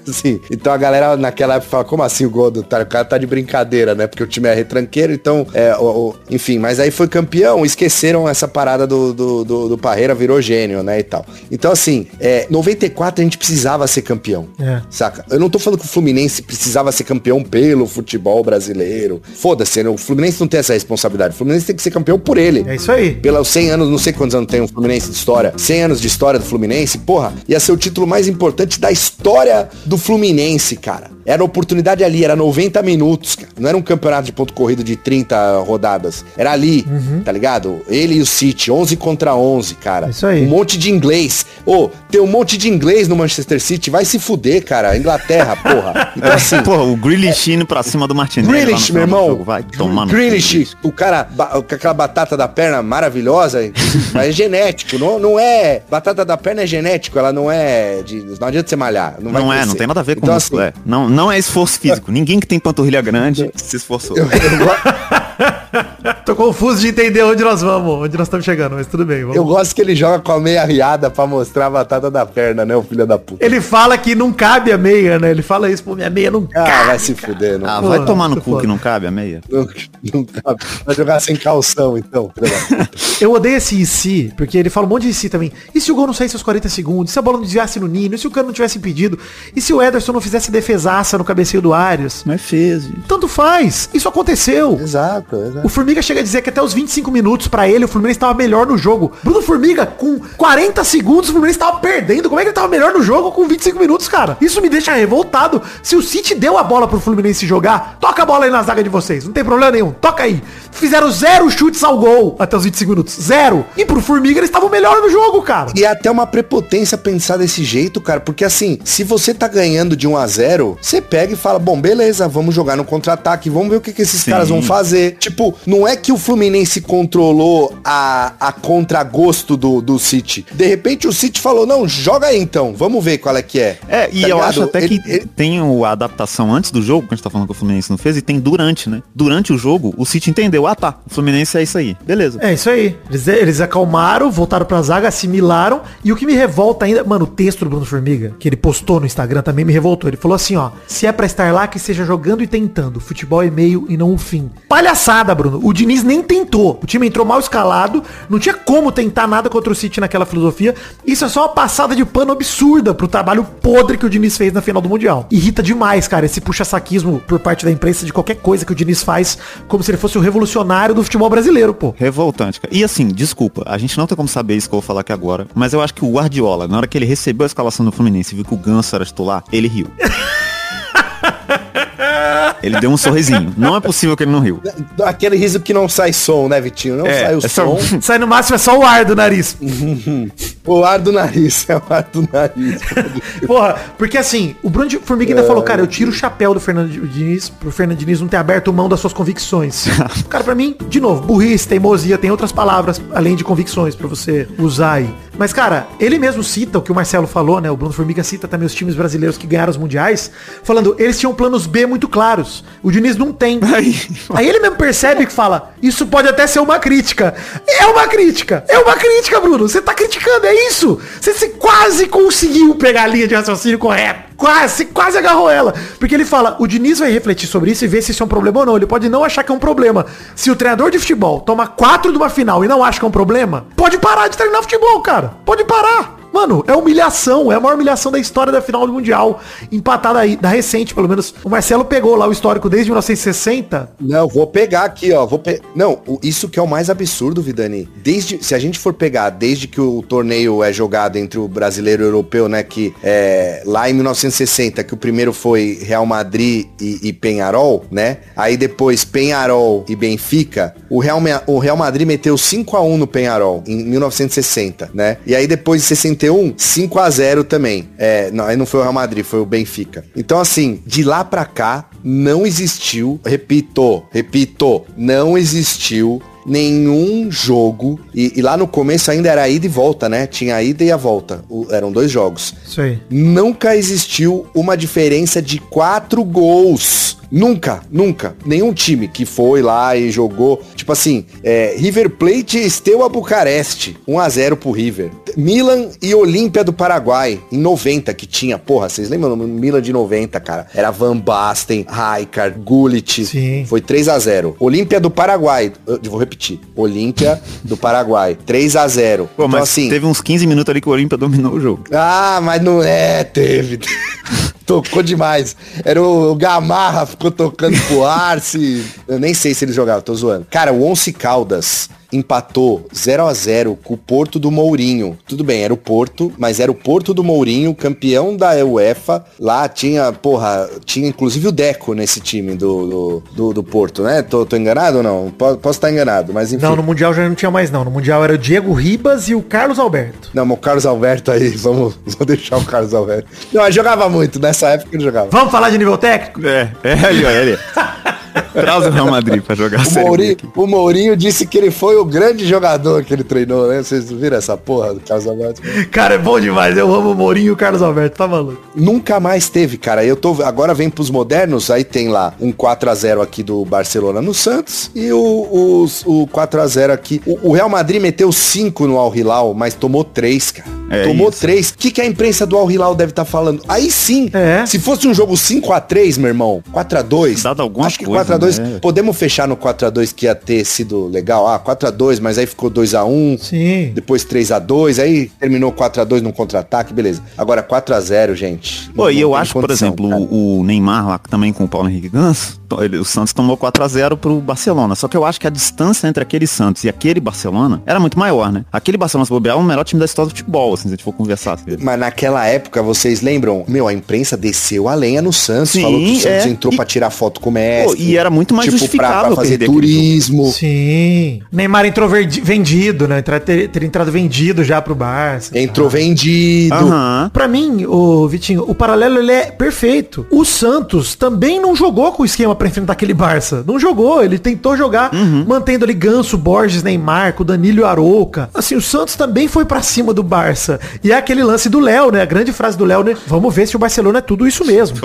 assim, então a galera naquela época fala, como assim o gol é um detalhe? O cara tá de brincadeira, né, porque o time é retranqueiro, então, é, o, o... enfim, mas aí foi campeão, esqueceram essa parada do, do, do, do Parreira, virou gênio, né, e tal. Então, assim, é, noventa e quatro a gente precisava ser campeão, é. Saca? Eu não tô falando que o Fluminense precisava ser campeão pelo futebol brasileiro. Foda-se, né? O Fluminense não tem essa responsabilidade. O Fluminense tem que ser campeão por ele. É isso aí. Pelos cem anos, não sei quantos anos tem o Fluminense de história. cem anos de história do Fluminense, porra, ia ser o título mais importante da história do Fluminense, cara. Era a oportunidade ali, era noventa minutos, cara. Não era um campeonato de ponto corrido de trinta rodadas. Era ali, uhum. Tá ligado? Ele e o City, onze contra onze, cara. É isso aí. Um monte de inglês. Ô, oh, tem um monte de inglês no Manchester City, vai se fuder, cara. Inglaterra, porra. Então, assim, porra, o Grealish indo pra cima do Martinelli. Grealish, meu irmão. Jogo, vai tomar no Grealish, o cara com aquela batata da perna maravilhosa, mas é genético, não, não é... Batata da perna é genético, ela não é... De, não adianta você malhar. Não, vai não é, não tem nada a ver com então, isso. Assim, é. Não, não é esforço físico. Ninguém que tem panturrilha grande se esforçou. Eu, eu, eu... Tô confuso de entender onde nós vamos, onde nós estamos chegando, mas tudo bem. Vamos. Eu gosto que ele joga com a meia riada pra mostrar a batata da perna, né, o filho da puta. Ele fala que não cabe a meia, né? Ele fala isso, pô, minha meia não cabe. Ah, vai se fuder. Não. Ah, vai pô, tomar no cu foda. Que não cabe a meia. Não, não cabe. Vai jogar sem calção, então. Eu odeio esse e se, porque ele fala um monte de e se também. E se o gol não saísse aos quarenta segundos? E se a bola não desviasse no Nino? E se o Cano não tivesse impedido? E se o Ederson não fizesse defesaça no cabeceio do Arias? Mas fez. Gente. Tanto faz. Isso aconteceu. Exato, exato. O Formiga chega a dizer que até os vinte e cinco minutos pra ele, o Fluminense estava melhor no jogo. Bruno Formiga, com quarenta segundos, o Fluminense estava perdendo. Como é que ele estava melhor no jogo com vinte e cinco minutos, cara? Isso me deixa revoltado. Se o City deu a bola pro Fluminense jogar, toca a bola aí na zaga de vocês. Não tem problema nenhum. Toca aí. Fizeram zero chutes ao gol até os vinte e cinco minutos. Zero. E pro Formiga, eles estavam melhor no jogo, cara. E é até uma prepotência pensar desse jeito, cara. Porque assim, se você tá ganhando de um a zero, você pega e fala, bom, beleza, vamos jogar no contra-ataque, vamos ver o que, que esses Sim. caras vão fazer. Tipo, não é que o Fluminense controlou a, a contragosto do, do City. De repente o City falou, não, joga aí então, vamos ver qual é que é. É, tá e ligado? Eu acho até ele, que ele... tem a adaptação antes do jogo, que a gente tá falando que o Fluminense não fez, e tem durante, né? Durante o jogo, o City entendeu, ah tá, o Fluminense é isso aí, beleza. É isso aí. Eles, eles acalmaram, voltaram pra zaga, assimilaram, e o que me revolta ainda, mano, o texto do Bruno Formiga, que ele postou no Instagram também me revoltou. Ele falou assim, ó, se é pra estar lá, que seja jogando e tentando. Futebol é meio e não o fim. Palhaçada, Bruno. O Diniz nem tentou. O time entrou mal escalado, não tinha como tentar nada contra o City naquela filosofia. Isso é só uma passada de pano absurda pro trabalho podre que o Diniz fez na final do Mundial. Irrita demais, cara, esse puxa-saquismo por parte da imprensa de qualquer coisa que o Diniz faz, como se ele fosse o revolucionário do futebol brasileiro, pô. Revoltante, cara. E assim, desculpa, a gente não tem como saber isso que eu vou falar aqui agora, mas eu acho que o Guardiola, na hora que ele recebeu a escalação do Fluminense e viu que o Ganso era titular, ele riu. Ele deu um sorrisinho. Não é possível que ele não riu. Aquele riso que não sai som, né, Vitinho? Não é, sai o é som. Só... sai no máximo, é só o ar do nariz. O ar do nariz, é o ar do nariz. Porra, porque assim, o Bruno Formiga ainda é... falou, cara, eu tiro o chapéu do Fernando Diniz, pro Fernando Diniz não ter aberto mão das suas convicções. Cara, pra mim, de novo, burrice, teimosia, tem outras palavras, além de convicções, pra você usar aí. Mas, cara, ele mesmo cita o que o Marcelo falou, né? O Bruno Formiga cita também os times brasileiros que ganharam os mundiais, falando, eles tinham planos B muito claros. O Diniz não tem. Aí, aí ele mesmo percebe que fala, isso pode até ser uma crítica. É uma crítica. É uma crítica, Bruno. Você tá criticando, é isso. Você se quase conseguiu pegar a linha de raciocínio correta. Quase, quase agarrou ela. Porque ele fala, o Diniz vai refletir sobre isso e ver se isso é um problema ou não. Ele pode não achar que é um problema. Se o treinador de futebol toma quatro de uma final e não acha que é um problema, pode parar de treinar futebol, cara. Pode parar. Mano, é humilhação, é a maior humilhação da história da final do Mundial, empatada aí, da recente, pelo menos. O Marcelo pegou lá o histórico desde mil novecentos e sessenta. Não, vou pegar aqui, ó, vou pe... Não, isso que é o mais absurdo, Vidani. Desde, se a gente for pegar, desde que o torneio é jogado entre o brasileiro e o europeu, né, que é, lá em mil novecentos e sessenta, que o primeiro foi Real Madrid e, e Penharol, né, aí depois Penharol e Benfica, o Real, o Real Madrid meteu cinco a um no Penharol, em mil novecentos e sessenta, né, e aí depois em sessenta e um, cinco a zero também. É, não, aí não foi o Real Madrid, foi o Benfica. Então, assim, de lá pra cá, não existiu, repito, repito, não existiu nenhum jogo, e, e lá no começo ainda era a ida e volta, né? Tinha a ida e a volta, o, eram dois jogos. Isso aí. Nunca existiu uma diferença de quatro gols. Nunca, nunca. Nenhum time que foi lá e jogou. Tipo assim, é, River Plate esteu a Bucareste. um a zero pro River. Milan e Olímpia do Paraguai. Em noventa que tinha. Porra, vocês lembram? Milan de noventa, cara. Era Van Basten, Rijkaard, Gullit. Sim. Foi três a zero. Olímpia do Paraguai. Eu vou repetir. Olímpia do Paraguai. três a zero. Pô, então, mas assim, teve uns quinze minutos ali que o Olímpia dominou o jogo. Ah, mas não é. Teve. Tocou demais. Era o Gamarra, ficou tocando pro Arce. Eu nem sei se eles jogavam, tô zoando. Cara, o Once Caldas empatou zero a zero com o Porto do Mourinho. Tudo bem, era o Porto, mas era o Porto do Mourinho, campeão da UEFA. Lá tinha, porra, tinha inclusive o Deco nesse time do, do, do, do Porto, né? Tô, tô enganado ou não? Posso estar tá enganado, mas enfim. Não, no Mundial já não tinha mais não. No Mundial era o Diego Ribas e o Carlos Alberto. Não, mas o Carlos Alberto aí, vamos, vou deixar o Carlos Alberto. Não, eu jogava muito, nessa época ele jogava. Vamos falar de nível técnico? É, é ali, olha ali. Traz o Real Madrid pra jogar a Série B. Mourinho, o Mourinho disse que ele foi o grande jogador que ele treinou, né? Vocês viram essa porra do Carlos Alberto? Cara, é bom demais. Eu amo o Mourinho e o Carlos Alberto, tá maluco? Nunca mais teve, cara. Eu tô, agora vem pros modernos, aí tem lá um quatro a zero aqui do Barcelona no Santos e o, o, o quatro a zero aqui. O, o Real Madrid meteu cinco no Al Hilal, mas tomou três, cara. É tomou isso. três. O que, que a imprensa do Al Hilal deve estar tá falando? Aí sim, é. se fosse um jogo cinco a três, meu irmão, quatro a dois, dado alguma acho que quatro a dois, né? Podemos fechar no quatro a dois que ia ter sido legal, ah, quatro a dois, mas aí ficou dois a um, sim. depois três a dois, aí terminou quatro a dois num contra-ataque, beleza. Agora quatro a zero, gente. Pô, e eu acho, condição, por exemplo, cara. o Neymar lá, também com o Paulo Henrique Ganso, o Santos tomou quatro a zero pro Barcelona, só que eu acho que a distância entre aquele Santos e aquele Barcelona era muito maior, né? Aquele Barcelona, se bobear, é o melhor time da história do futebol, assim, se a gente for conversar. Assim. Mas naquela época, vocês lembram? Meu, a imprensa desceu a lenha no Santos, sim, falou que o Santos é, entrou e... pra tirar foto com o Messi. Pô, e era muito mais tipo, justificável. Pra, pra fazer turismo. Sim. Neymar entrou verdi- vendido, né? Entra, ter, ter entrado vendido já pro Barça. Entrou cara. vendido. Uhum. Pra mim, o Vitinho, o paralelo ele é perfeito. O Santos também não jogou com o esquema pra enfrentar aquele Barça. Não jogou. Ele tentou jogar uhum. mantendo ali Ganso, Borges, Neymar, com o Danilo e Arouca. Assim, o Santos também foi pra cima do Barça. E é aquele lance do Léo, né? A grande frase do Léo, né? Vamos ver se o Barcelona é tudo isso mesmo.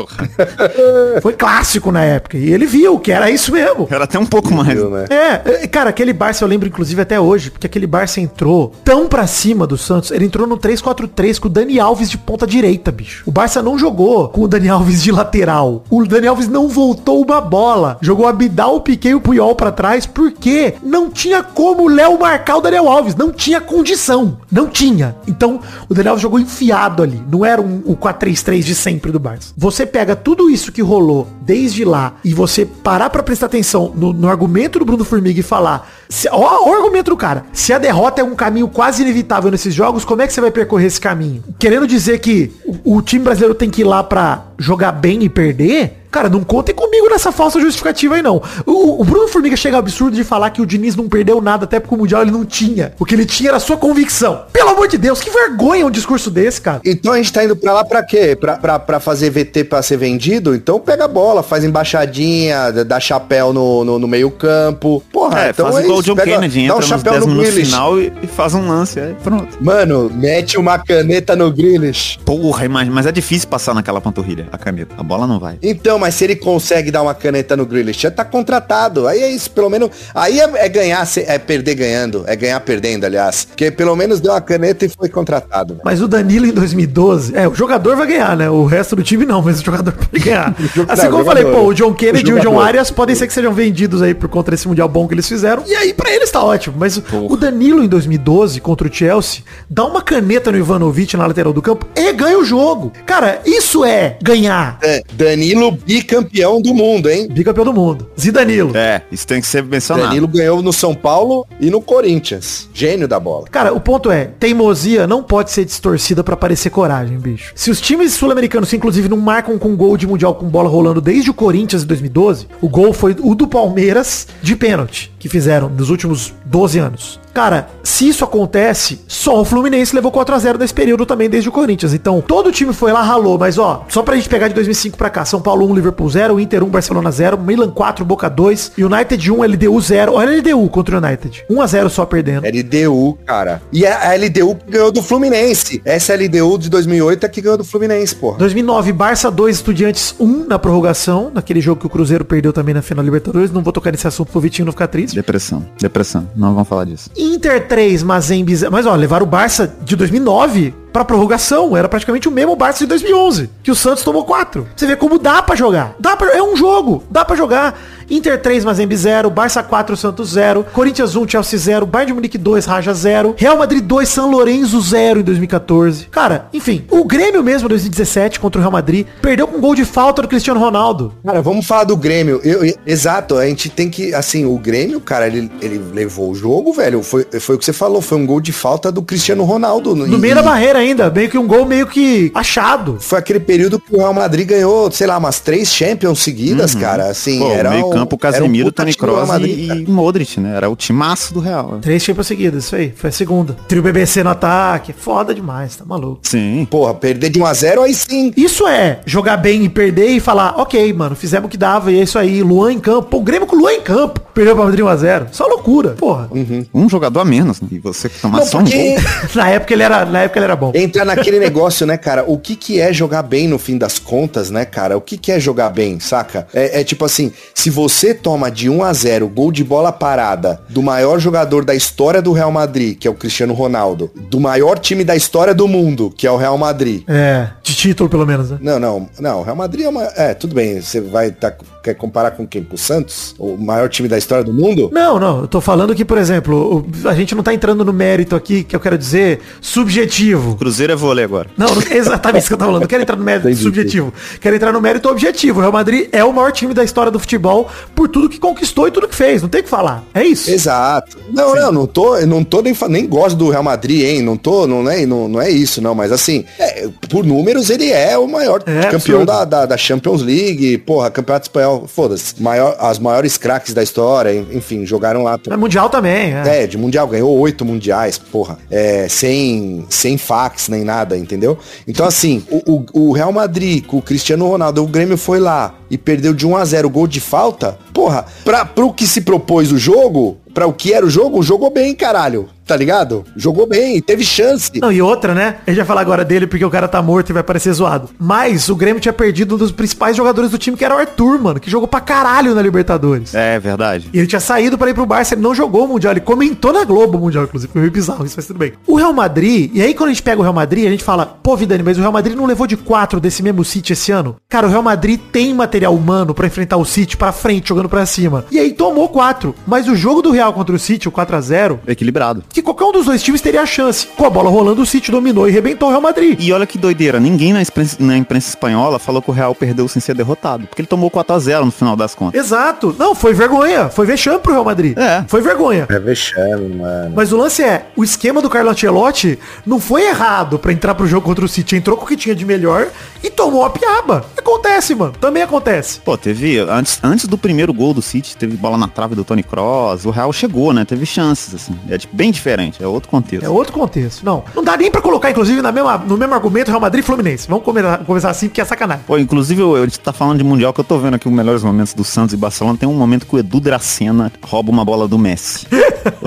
Foi clássico na época. E ele viu que era isso mesmo. Era até um pouco mais. Viu, né? É. Cara, aquele Barça eu lembro, inclusive, até hoje, porque aquele Barça entrou tão pra cima do Santos. Ele entrou no três quatro três com o Dani Alves de ponta direita, bicho. O Barça não jogou com o Dani Alves de lateral. O Dani Alves não voltou uma bola. Jogou Abidal, o Piquet e o Puyol pra trás, porque não tinha como o Léo marcar o Daniel Alves. Não tinha condição. Não tinha. Então, o Dani Alves jogou enfiado ali. Não era um, o quatro três três de sempre do Barça. Você pega tudo isso que rolou desde lá e você parar pra prestar atenção no, no argumento do Bruno Formiga e falar... Se, ó, o argumento do cara. Se a derrota é um caminho quase inevitável nesses jogos, como é que você vai percorrer esse caminho? Querendo dizer que o, o time brasileiro tem que ir lá pra jogar bem e perder... Cara, não contem comigo nessa falsa justificativa aí, não. O, o Bruno Formiga chega ao absurdo de falar que o Diniz não perdeu nada, até porque o Mundial ele não tinha. O que ele tinha era a sua convicção. Pelo amor de Deus, que vergonha um discurso desse, cara. Então a gente tá indo pra lá pra quê? Pra, pra, pra fazer V T pra ser vendido? Então pega a bola, faz embaixadinha, dá chapéu no, no, no meio campo. Porra, é, então faz é igual o John Kennedy, entra um chapéu nos dez no final e, e faz um lance, aí pronto. Mano, mete uma caneta no Grealish. Porra, mas é difícil passar naquela panturrilha, a caneta. A bola não vai. Então, mas se ele consegue dar uma caneta no Grealish, já tá contratado. Aí é isso, pelo menos... Aí é, é ganhar, é perder ganhando. É ganhar perdendo, aliás. Porque pelo menos deu uma caneta e foi contratado. Né? Mas o Danilo em dois mil e doze... É, o jogador vai ganhar, né? O resto do time não, mas o jogador vai ganhar. jogador, assim como eu falei, pô, o John Kennedy o e o John Arias podem ser que sejam vendidos aí por conta desse Mundial bom que eles fizeram. E aí pra eles tá ótimo. Mas Porra. o Danilo em dois mil e doze contra o Chelsea dá uma caneta no Ivanovic na lateral do campo e ganha o jogo. Cara, isso é ganhar. É, Danilo... bicampeão do mundo, hein? Bicampeão do mundo. Zidanilo. É, isso tem que ser mencionado. Danilo ganhou no São Paulo e no Corinthians. Gênio da bola. Cara, o ponto é, teimosia não pode ser distorcida pra parecer coragem, bicho. Se os times sul-americanos, que inclusive não marcam com gol de Mundial com bola rolando desde o Corinthians em dois mil e doze, o gol foi o do Palmeiras de pênalti, que fizeram nos últimos doze anos. Cara, se isso acontece, só o Fluminense levou quatro a zero nesse período também desde o Corinthians. Então, todo o time foi lá, ralou. Mas, ó, só pra gente pegar de dois mil e cinco pra cá. São Paulo um, Liverpool zero, Inter um, Barcelona zero, Milan quatro, Boca dois, United um, L D U zero. Olha a L D U contra o United. um a zero só perdendo. L D U, cara. E a L D U ganhou do Fluminense. Essa L D U de dois mil e oito é que ganhou do Fluminense, porra. dois mil e nove, Barça dois, Estudiantes um na prorrogação. Naquele jogo que o Cruzeiro perdeu também na final Libertadores. Não vou tocar nesse assunto pro Vitinho não ficar triste. Depressão, depressão. Não vamos falar disso. Inter três, Mazembe... Mas, ó, levaram o Barça de dois mil e nove pra prorrogação. Era praticamente o mesmo Barça de dois mil e onze, que o Santos tomou quatro. Você vê como dá pra jogar. Dá pra... É um jogo. Dá pra jogar. Inter três, Mazembe zero. Barça quatro, Santos zero. Corinthians um, Chelsea zero. Bayern de Munique dois, Raja zero. Real Madrid dois, San Lorenzo zero em dois mil e catorze. Cara, enfim. O Grêmio mesmo, dois mil e dezessete, contra o Real Madrid, perdeu com um gol de falta do Cristiano Ronaldo. Cara, vamos falar do Grêmio. Eu, eu, exato. A gente tem que... Assim, o Grêmio, cara, ele, ele levou o jogo, velho. Foi, foi o que você falou. Foi um gol de falta do Cristiano Ronaldo. No, no meio e, da barreira ainda. Meio que um gol meio que achado. Foi aquele período que o Real Madrid ganhou, sei lá, umas três Champions seguidas, uhum. cara. Assim, Pô, era... Um... campo, Casemiro, Toni Kroos e, e Modric, né? Era o timaço do Real. Né? Três Champions seguidas, isso aí. Foi a segunda. Trio B B C no ataque. Foda demais, tá maluco. Sim. Porra, perder de um a zero aí sim. Isso é jogar bem e perder e falar, ok, mano, fizemos o que dava e é isso aí. Luan em campo. Pô, o Grêmio com o Luan em campo. Perdeu pra Madrid um a zero. Só loucura, porra. Uhum. Um jogador a menos, né? E você que tomar só porque... um gol. Na época ele era, na época ele era bom. Entrar naquele negócio, né, cara? O que que é jogar bem no fim das contas, né, cara? O que que é jogar bem, saca? É, é tipo assim, se você toma de um a zero gol de bola parada do maior jogador da história do Real Madrid, que é o Cristiano Ronaldo, do maior time da história do mundo, que é o Real Madrid. É, de título pelo menos, né? Não, não, não, o Real Madrid é uma... É, tudo bem, você vai tá, quer comparar com quem? Com o Santos? O maior time da história do mundo? Não, não, eu tô falando que, por exemplo, a gente não tá entrando no mérito aqui, que eu quero dizer, subjetivo. Cruzeiro é vôlei agora. Não, exatamente isso que eu tô falando, não quero entrar no mérito Entendi. subjetivo, quero entrar no mérito objetivo. O Real Madrid é o maior time da história do futebol por tudo que conquistou e tudo que fez, não tem o que falar, é isso. Exato. Não, Sim. não, não tô, não tô nem, nem gosto do Real Madrid, hein, não tô, não é, não, não é isso, não, mas assim, é, por números ele é o maior é, campeão da, da, da Champions League, porra, campeonato espanhol, foda-se, maior, as maiores craques da história, enfim, jogaram lá. É mundial também, é. É, de mundial, ganhou oito mundiais, porra, é, sem, sem fax nem nada, entendeu? Então assim, o, o, o Real Madrid com o Cristiano Ronaldo, o Grêmio foi lá e perdeu de um a zero gol de falta, porra, pra, pro que se propôs o jogo, pra o que era o jogo, jogou bem, caralho, tá ligado? Jogou bem, teve chance. Não, e outra, né? A gente vai falar agora dele porque o cara tá morto e vai parecer zoado. Mas o Grêmio tinha perdido um dos principais jogadores do time, que era o Arthur, mano, que jogou pra caralho na Libertadores. É, verdade. E ele tinha saído pra ir pro Barça, ele não jogou o Mundial, ele comentou na Globo o Mundial, inclusive, foi meio bizarro, isso, mas tudo bem. O Real Madrid, e aí quando a gente pega o Real Madrid, a gente fala, pô, Vidani, mas o Real Madrid não levou de quatro desse mesmo City esse ano? Cara, o Real Madrid tem material humano pra enfrentar o City pra frente, jogando pra cima. E aí tomou quatro, mas o jogo do Real contra o City, o quatro a zero, equilibrado. Que qualquer um dos dois times teria a chance. Com a bola rolando, o City dominou e rebentou o Real Madrid. E olha que doideira, ninguém na imprensa, na imprensa espanhola falou que o Real perdeu sem ser derrotado, porque ele tomou quatro a zero no final das contas. Exato. Não, foi vergonha. Foi vexame pro Real Madrid. É. Foi vergonha. É vexame, mano. Mas o lance é, o esquema do Carlo Ancelotti não foi errado pra entrar pro jogo contra o City. Entrou com o que tinha de melhor e tomou a piaba. Acontece, mano. Também acontece. Pô, teve, antes, antes do primeiro gol do City, teve bola na trave do Toni Kroos, o Real chegou, né? Teve chances, assim. É tipo, bem diferente, é outro contexto. É outro contexto. Não, não dá nem pra colocar, inclusive, na mesma, no mesmo argumento Real Madrid e Fluminense. Vamos começar, começar assim, porque é sacanagem. Pô, inclusive, eu, eu tá falando de Mundial, que eu tô vendo aqui os melhores momentos do Santos e Barcelona. Tem um momento que o Edu Dracena rouba uma bola do Messi.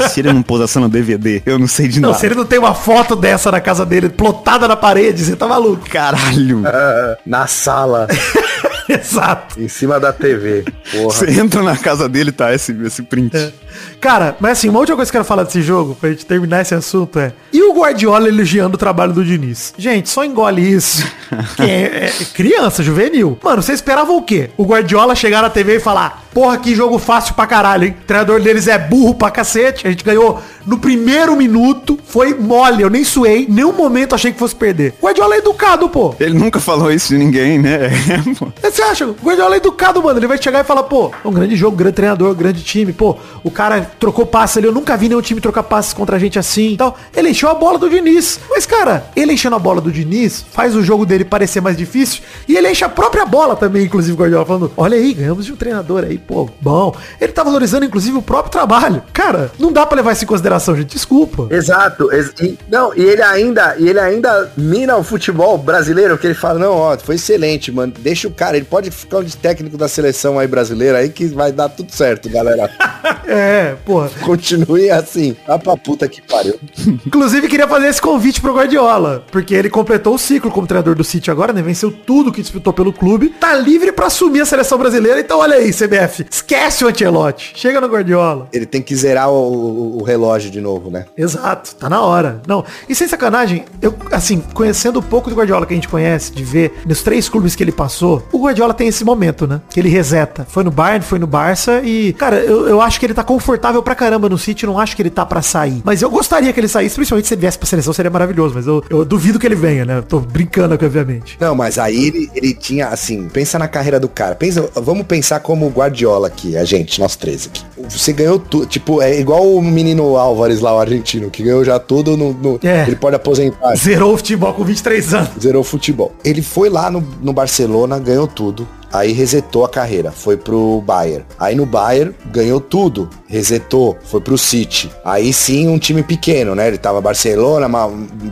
Se ele não pôs essa no D V D, eu não sei de não, nada. Não, se ele não tem uma foto dessa na casa dele, plotada na parede, você tá maluco. Caralho. Uh, na sala. Exato. Em cima da T V. Porra. Você entra na casa dele, tá esse, esse print. É. Cara, mas assim, uma última coisa que eu quero falar desse jogo, pra gente terminar esse assunto, é... E o Guardiola elogiando o trabalho do Diniz? Gente, só engole isso. Que é, é criança, juvenil. Mano, você esperava o quê? O Guardiola chegar na T V e falar... Porra, que jogo fácil pra caralho, hein? O treinador deles é burro pra cacete. A gente ganhou no primeiro minuto. Foi mole, eu nem suei. Nenhum momento achei que fosse perder. O Guardiola é educado, pô. Ele nunca falou isso de ninguém, né? É, você acha? O Guardiola é educado, mano. Ele vai chegar e falar, pô, é um grande jogo, grande treinador, grande time. Pô, o cara trocou passes ali. Eu nunca vi nenhum time trocar passes contra a gente assim e tal. Ele encheu a bola do Diniz. Mas, cara, ele enchendo a bola do Diniz faz o jogo dele parecer mais difícil. E ele enche a própria bola também, inclusive, o Guardiola falando, olha aí, ganhamos de um treinador aí. Pô, bom. Ele tá valorizando, inclusive, o próprio trabalho. Cara, não dá pra levar isso em consideração, gente. Desculpa. Exato. Ex- e, não, e ele ainda, ele ainda mina o futebol brasileiro, que ele fala, não, ó, foi excelente, mano. Deixa o cara, ele pode ficar de técnico da seleção aí brasileira aí, que vai dar tudo certo, galera. É, porra. Continue assim. Tá pra puta que pariu. Inclusive, queria fazer esse convite pro Guardiola, porque ele completou o ciclo como treinador do City agora, né? Venceu tudo que disputou pelo clube. Tá livre pra assumir a seleção brasileira, então olha aí, C B F. Esquece o Ancelotti. Chega no Guardiola. Ele tem que zerar o, o, o relógio de novo, né? Exato. Tá na hora. Não. E sem sacanagem, eu, assim, conhecendo um pouco do Guardiola que a gente conhece, de ver nos três clubes que ele passou, o Guardiola tem esse momento, né? Que ele reseta. Foi no Bayern, foi no Barça e, cara, eu, eu acho que ele tá confortável pra caramba no City. Não acho que ele tá pra sair. Mas eu gostaria que ele saísse, principalmente se ele viesse pra seleção, seria maravilhoso. Mas eu, eu duvido que ele venha, né? Eu tô brincando aqui, obviamente. Não, mas aí ele, ele tinha, assim, pensa na carreira do cara. Pensa, vamos pensar como o Guardiola aqui, a gente, nós três aqui. Você ganhou tudo, tipo, é igual o menino Álvarez lá, o argentino, que ganhou já tudo no... no é. Ele pode aposentar. Zerou o futebol com vinte e três anos. Zerou o futebol. Ele foi lá no, no Barcelona, ganhou tudo. Aí resetou a carreira, foi pro Bayern. Aí no Bayern ganhou tudo, resetou, foi pro City. Aí sim um time pequeno, né? Ele tava Barcelona,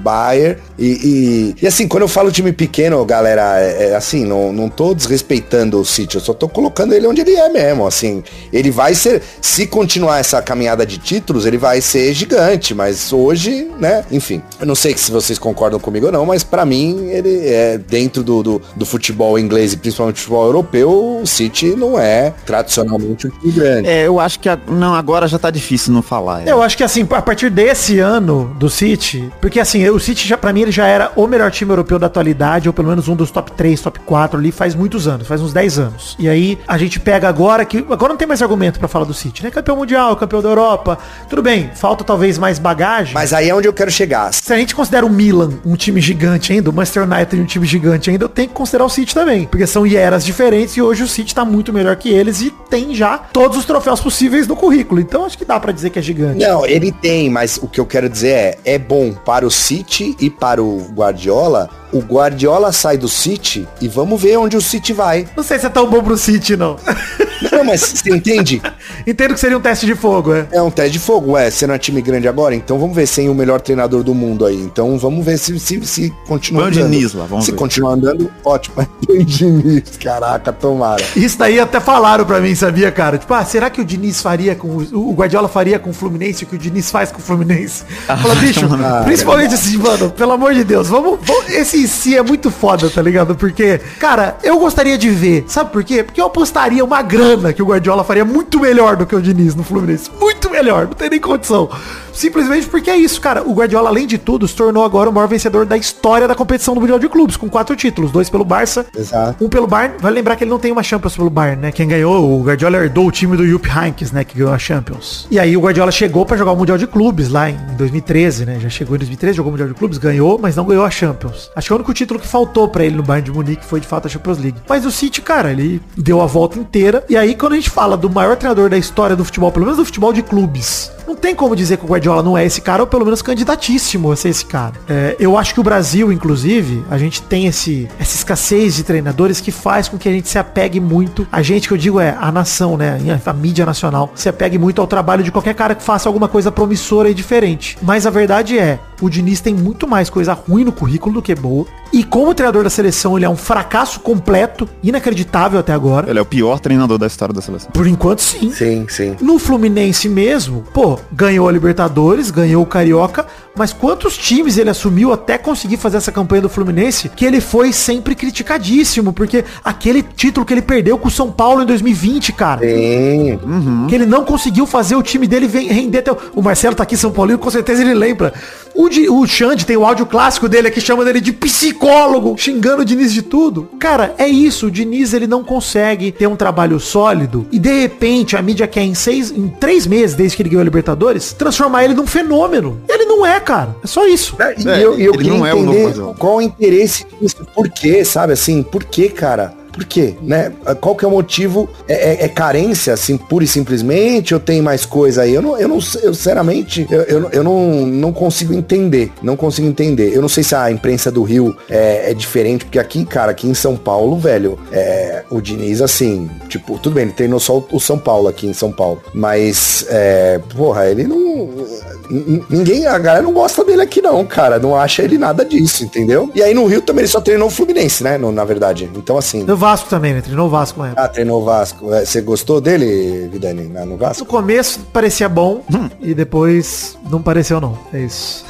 Bayern e, e, e assim, quando eu falo time pequeno, galera, é, é assim, não, não tô desrespeitando o City, eu só tô colocando ele onde ele é mesmo, assim. Ele vai ser, se continuar essa caminhada de títulos, ele vai ser gigante, mas hoje, né? Enfim, eu não sei se vocês concordam comigo ou não, mas pra mim ele é dentro do, do, do futebol inglês e principalmente futebol europeu, o City não é tradicionalmente um time grande. É, eu acho que a, não, agora já tá difícil não falar. É. Eu acho que assim, a partir desse ano do City, porque assim, o City já, pra mim ele já era o melhor time europeu da atualidade, ou pelo menos um dos top três, top quatro ali, faz muitos anos, faz uns dez anos. E aí a gente pega agora que, agora não tem mais argumento pra falar do City, né? Campeão mundial, campeão da Europa, tudo bem, falta talvez mais bagagem. Mas aí é onde eu quero chegar. Se a gente considera o Milan um time gigante ainda, o Manchester United um time gigante ainda, eu tenho que considerar o City também, porque são eras diferentes e hoje o City tá muito melhor que eles e tem já todos os troféus possíveis no currículo, então acho que dá pra dizer que é gigante. Não, ele tem, mas o que eu quero dizer é, é bom para o City e para o Guardiola. O Guardiola sai do City e vamos ver onde o City vai. Não sei se é tão bom pro City, não. Não, mas você entende? Entendo que seria um teste de fogo, é? É um teste de fogo, é. Você não é time grande agora? Então vamos ver sem o melhor treinador do mundo aí. Então vamos ver se, se, se continua andando. Diniz, lá, vamos se ver. Continuar andando, ótimo. O Diniz, caraca, tomara. Isso daí até falaram pra mim, sabia, cara? Tipo, ah, será que o Diniz faria com... O, o Guardiola faria com o Fluminense o que o Diniz faz com o Fluminense? Ah, fala, bicho, ah, principalmente assim, mano, pelo amor de Deus, vamos... vamos esse si é muito foda, tá ligado? Porque, cara, eu gostaria de ver, sabe por quê? Porque eu apostaria uma grana que o Guardiola faria muito melhor do que o Diniz no Fluminense, muito melhor, não tem nem condição, simplesmente porque é isso, cara, o Guardiola, além de tudo, se tornou agora o maior vencedor da história da competição do Mundial de Clubes, com quatro títulos, dois pelo Barça, Exato. Um pelo Bayern, vai lembrar que ele não tem uma Champions pelo Bayern, né, quem ganhou, o Guardiola herdou o time do Jupp Heynckes, né, que ganhou a Champions, e aí o Guardiola chegou pra jogar o Mundial de Clubes lá em dois mil e treze, né, já chegou em dois mil e treze, jogou o Mundial de Clubes, ganhou, mas não ganhou a Champions. Acho que o único título que faltou pra ele no Bayern de Munique foi de fato a Champions League. Mas o City, cara, ele deu a volta inteira. E aí quando a gente fala do maior treinador da história do futebol, pelo menos do futebol de clubes, não tem como dizer que o Guardiola não é esse cara, ou pelo menos candidatíssimo a ser esse cara. É, eu acho que o Brasil, inclusive, a gente tem esse, essa escassez de treinadores que faz com que a gente se apegue muito, a gente que eu digo é a nação, né, a mídia nacional, se apegue muito ao trabalho de qualquer cara que faça alguma coisa promissora e diferente. Mas a verdade é, o Diniz tem muito mais coisa ruim no currículo do que boa. E como treinador da seleção, ele é um fracasso completo, inacreditável até agora. Ele é o pior treinador da história da seleção. Por enquanto, sim. Sim, sim. No Fluminense mesmo, pô, ganhou a Libertadores, ganhou o Carioca, mas quantos times ele assumiu até conseguir fazer essa campanha do Fluminense, que ele foi sempre criticadíssimo, porque aquele título que ele perdeu com o São Paulo em dois mil e vinte, cara. Sim. Uhum. Que ele não conseguiu fazer o time dele render até... O, o Marcelo tá aqui em São Paulino, com certeza ele lembra. O, de, o Xande tem o áudio clássico dele aqui, chamando ele de psicólogo, xingando o Diniz de tudo. Cara, é isso, o Diniz ele não consegue ter um trabalho sólido e de repente a mídia quer em seis, em três meses, desde que ele ganhou a Libertadores, transformar ele num fenômeno. Ele não é, cara, é só isso. É, e eu, eu queria não entender é qual o interesse disso, por quê, sabe, assim, por quê, cara? Por quê? Né? Qual que é o motivo? É, é, é carência, assim, pura e simplesmente? Ou tem mais coisa aí? Eu não, eu não eu, sinceramente, eu, eu, eu não, não consigo entender. Não consigo entender. Eu não sei se a imprensa do Rio é, é diferente, porque aqui, cara, aqui em São Paulo, velho, é, o Diniz, assim, tipo, tudo bem, ele treinou só o São Paulo aqui em São Paulo, mas, é, porra, ele não... Ninguém, a galera não gosta dele aqui não, cara, não acha ele nada disso, entendeu? E aí no Rio também ele só treinou o Fluminense, né, no, na verdade, então assim... No Vasco também, né? Treinou o Vasco, né? Ah, treinou o Vasco. Você gostou dele, Vidani, no Vasco? No começo parecia bom, hum. e depois não pareceu não, é isso.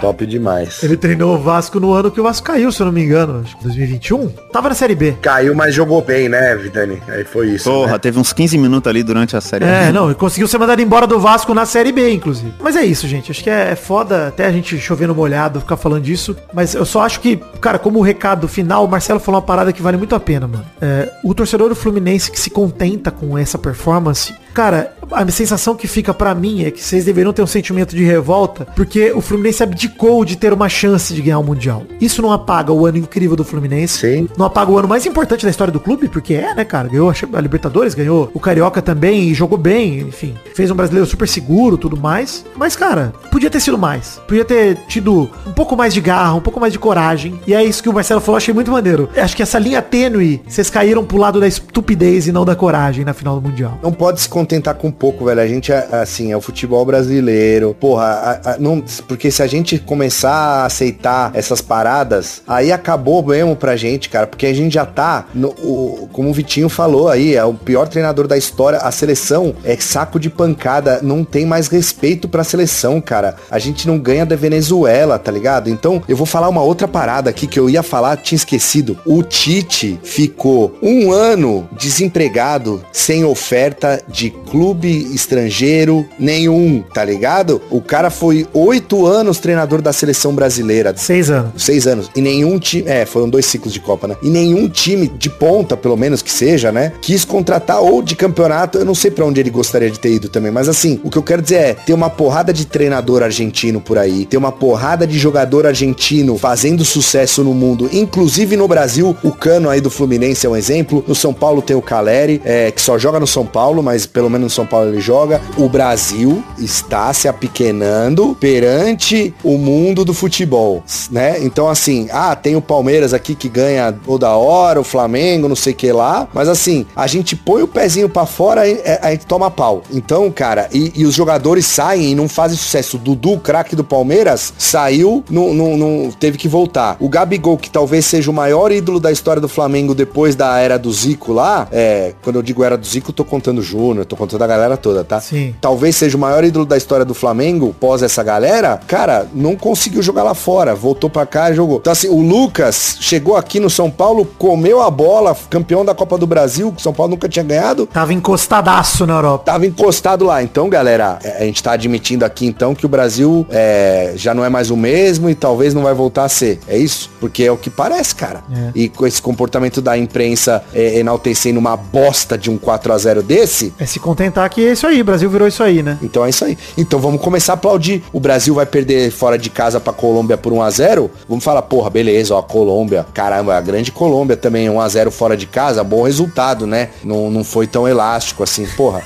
Top demais. Ele treinou o Vasco no ano que o Vasco caiu, se eu não me engano, acho que dois mil e vinte e um, tava na Série B. Caiu, mas jogou bem, né, Vidani? Aí foi isso. Porra, né? Teve uns quinze minutos ali durante a Série B. É, não, ele conseguiu ser mandado embora do Vasco na Série B, inclusive. Mas é isso, gente. Acho que é, é foda até a gente chover no molhado, ficar falando disso. Mas eu só acho que, cara, como o recado final, o Marcelo falou uma parada que vale muito a pena, mano. É, o torcedor do Fluminense que se contenta com essa performance, cara, a sensação que fica pra mim é que vocês deveriam ter um sentimento de revolta, porque o Fluminense abdicou de ter uma chance de ganhar o Mundial. Isso não apaga o ano incrível do Fluminense. Sim. Não apaga o ano mais importante da história do clube, porque é, né, cara? Ganhou a Libertadores, ganhou o Carioca também e jogou bem, enfim. Fez um brasileiro super seguro, tudo mais. Mas, cara, podia ter sido mais. Podia ter tido um pouco mais de garra, um pouco mais de coragem. E é isso que o Marcelo falou, achei muito maneiro. Acho que essa linha tênue, vocês caíram pro lado da estupidez e não da coragem na final do Mundial. Não pode se contentar com pouco, velho. A gente, assim, é o futebol brasileiro. Porra, a, a, não, porque se a gente começar a aceitar essas paradas, aí acabou mesmo pra gente, cara. Porque a gente já tá, no, o, como o Vitinho falou aí, é o pior treinador da história. A seleção é saco de pancada. Não tem mais respeito pra seleção, cara. A gente não ganha da Venezuela, tá ligado? Então, eu vou falar uma outra parada aqui que eu ia falar, tinha esquecido. O Tite ficou um ano desempregado, sem oferta de clube estrangeiro nenhum, tá ligado? O cara foi oito anos treinador da seleção brasileira. Seis anos. Seis anos. E nenhum time... É, foram dois ciclos de Copa, né? E nenhum time de ponta, pelo menos que seja, né? Quis contratar ou de campeonato, eu não sei pra onde ele gostaria de ter ido também, mas assim, o que eu quero dizer é, tem uma porrada de treinador argentino por aí, tem uma porrada de jogador argentino fazendo sucesso no mundo, inclusive no Brasil, o Cano aí do Fluminense é um exemplo, no São Paulo tem o Caleri, é, que só joga no São Paulo, mas pelo menos no São Paulo ele joga. O Brasil está se apequenando perante o mundo do futebol, né? Então assim, ah, tem o Palmeiras aqui que ganha toda hora, o Flamengo, não sei o que lá, mas assim, a gente põe o pezinho pra fora, a gente toma pau. Então, cara, e, e os jogadores saem e não fazem sucesso. O Dudu, craque do Palmeiras, saiu, não, não, não teve que voltar. O Gabigol, que talvez seja o maior ídolo da história do Flamengo depois da era do Zico lá, é, quando eu digo era do Zico, eu tô contando o Júnior, tô contando a galera toda, tá? Sim. Talvez seja o maior ídolo da história do Flamengo, pós essa galera, cara, não conseguiu jogar lá fora, voltou pra cá e jogou. Então assim, o Lucas chegou aqui no São Paulo, comeu a bola, campeão da Copa do Brasil, que o São Paulo nunca tinha ganhado. Tava encostadaço na Europa. Tava encostado lá. Então, galera, a gente tá admitindo aqui, então, que o Brasil é, já não é mais o mesmo e talvez não vai voltar a ser. É isso? Porque é o que parece, cara. É. E com esse comportamento da imprensa é, enaltecendo uma bosta de um quatro a zero desse... É se contentar que é isso aí. O Brasil virou isso aí, né? Então é isso aí. Então vamos começar a aplaudir. O Brasil vai perder fora de casa pra Colômbia por um a zero. Vamos falar, porra, beleza, ó, Colômbia. Caramba, a grande Colômbia também, um a zero fora de casa, bom resultado, né? Não, não foi tão elástico assim, porra.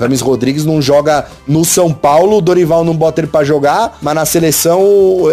James Rodrigues não joga no São Paulo, o Dorival não bota ele pra jogar, mas na seleção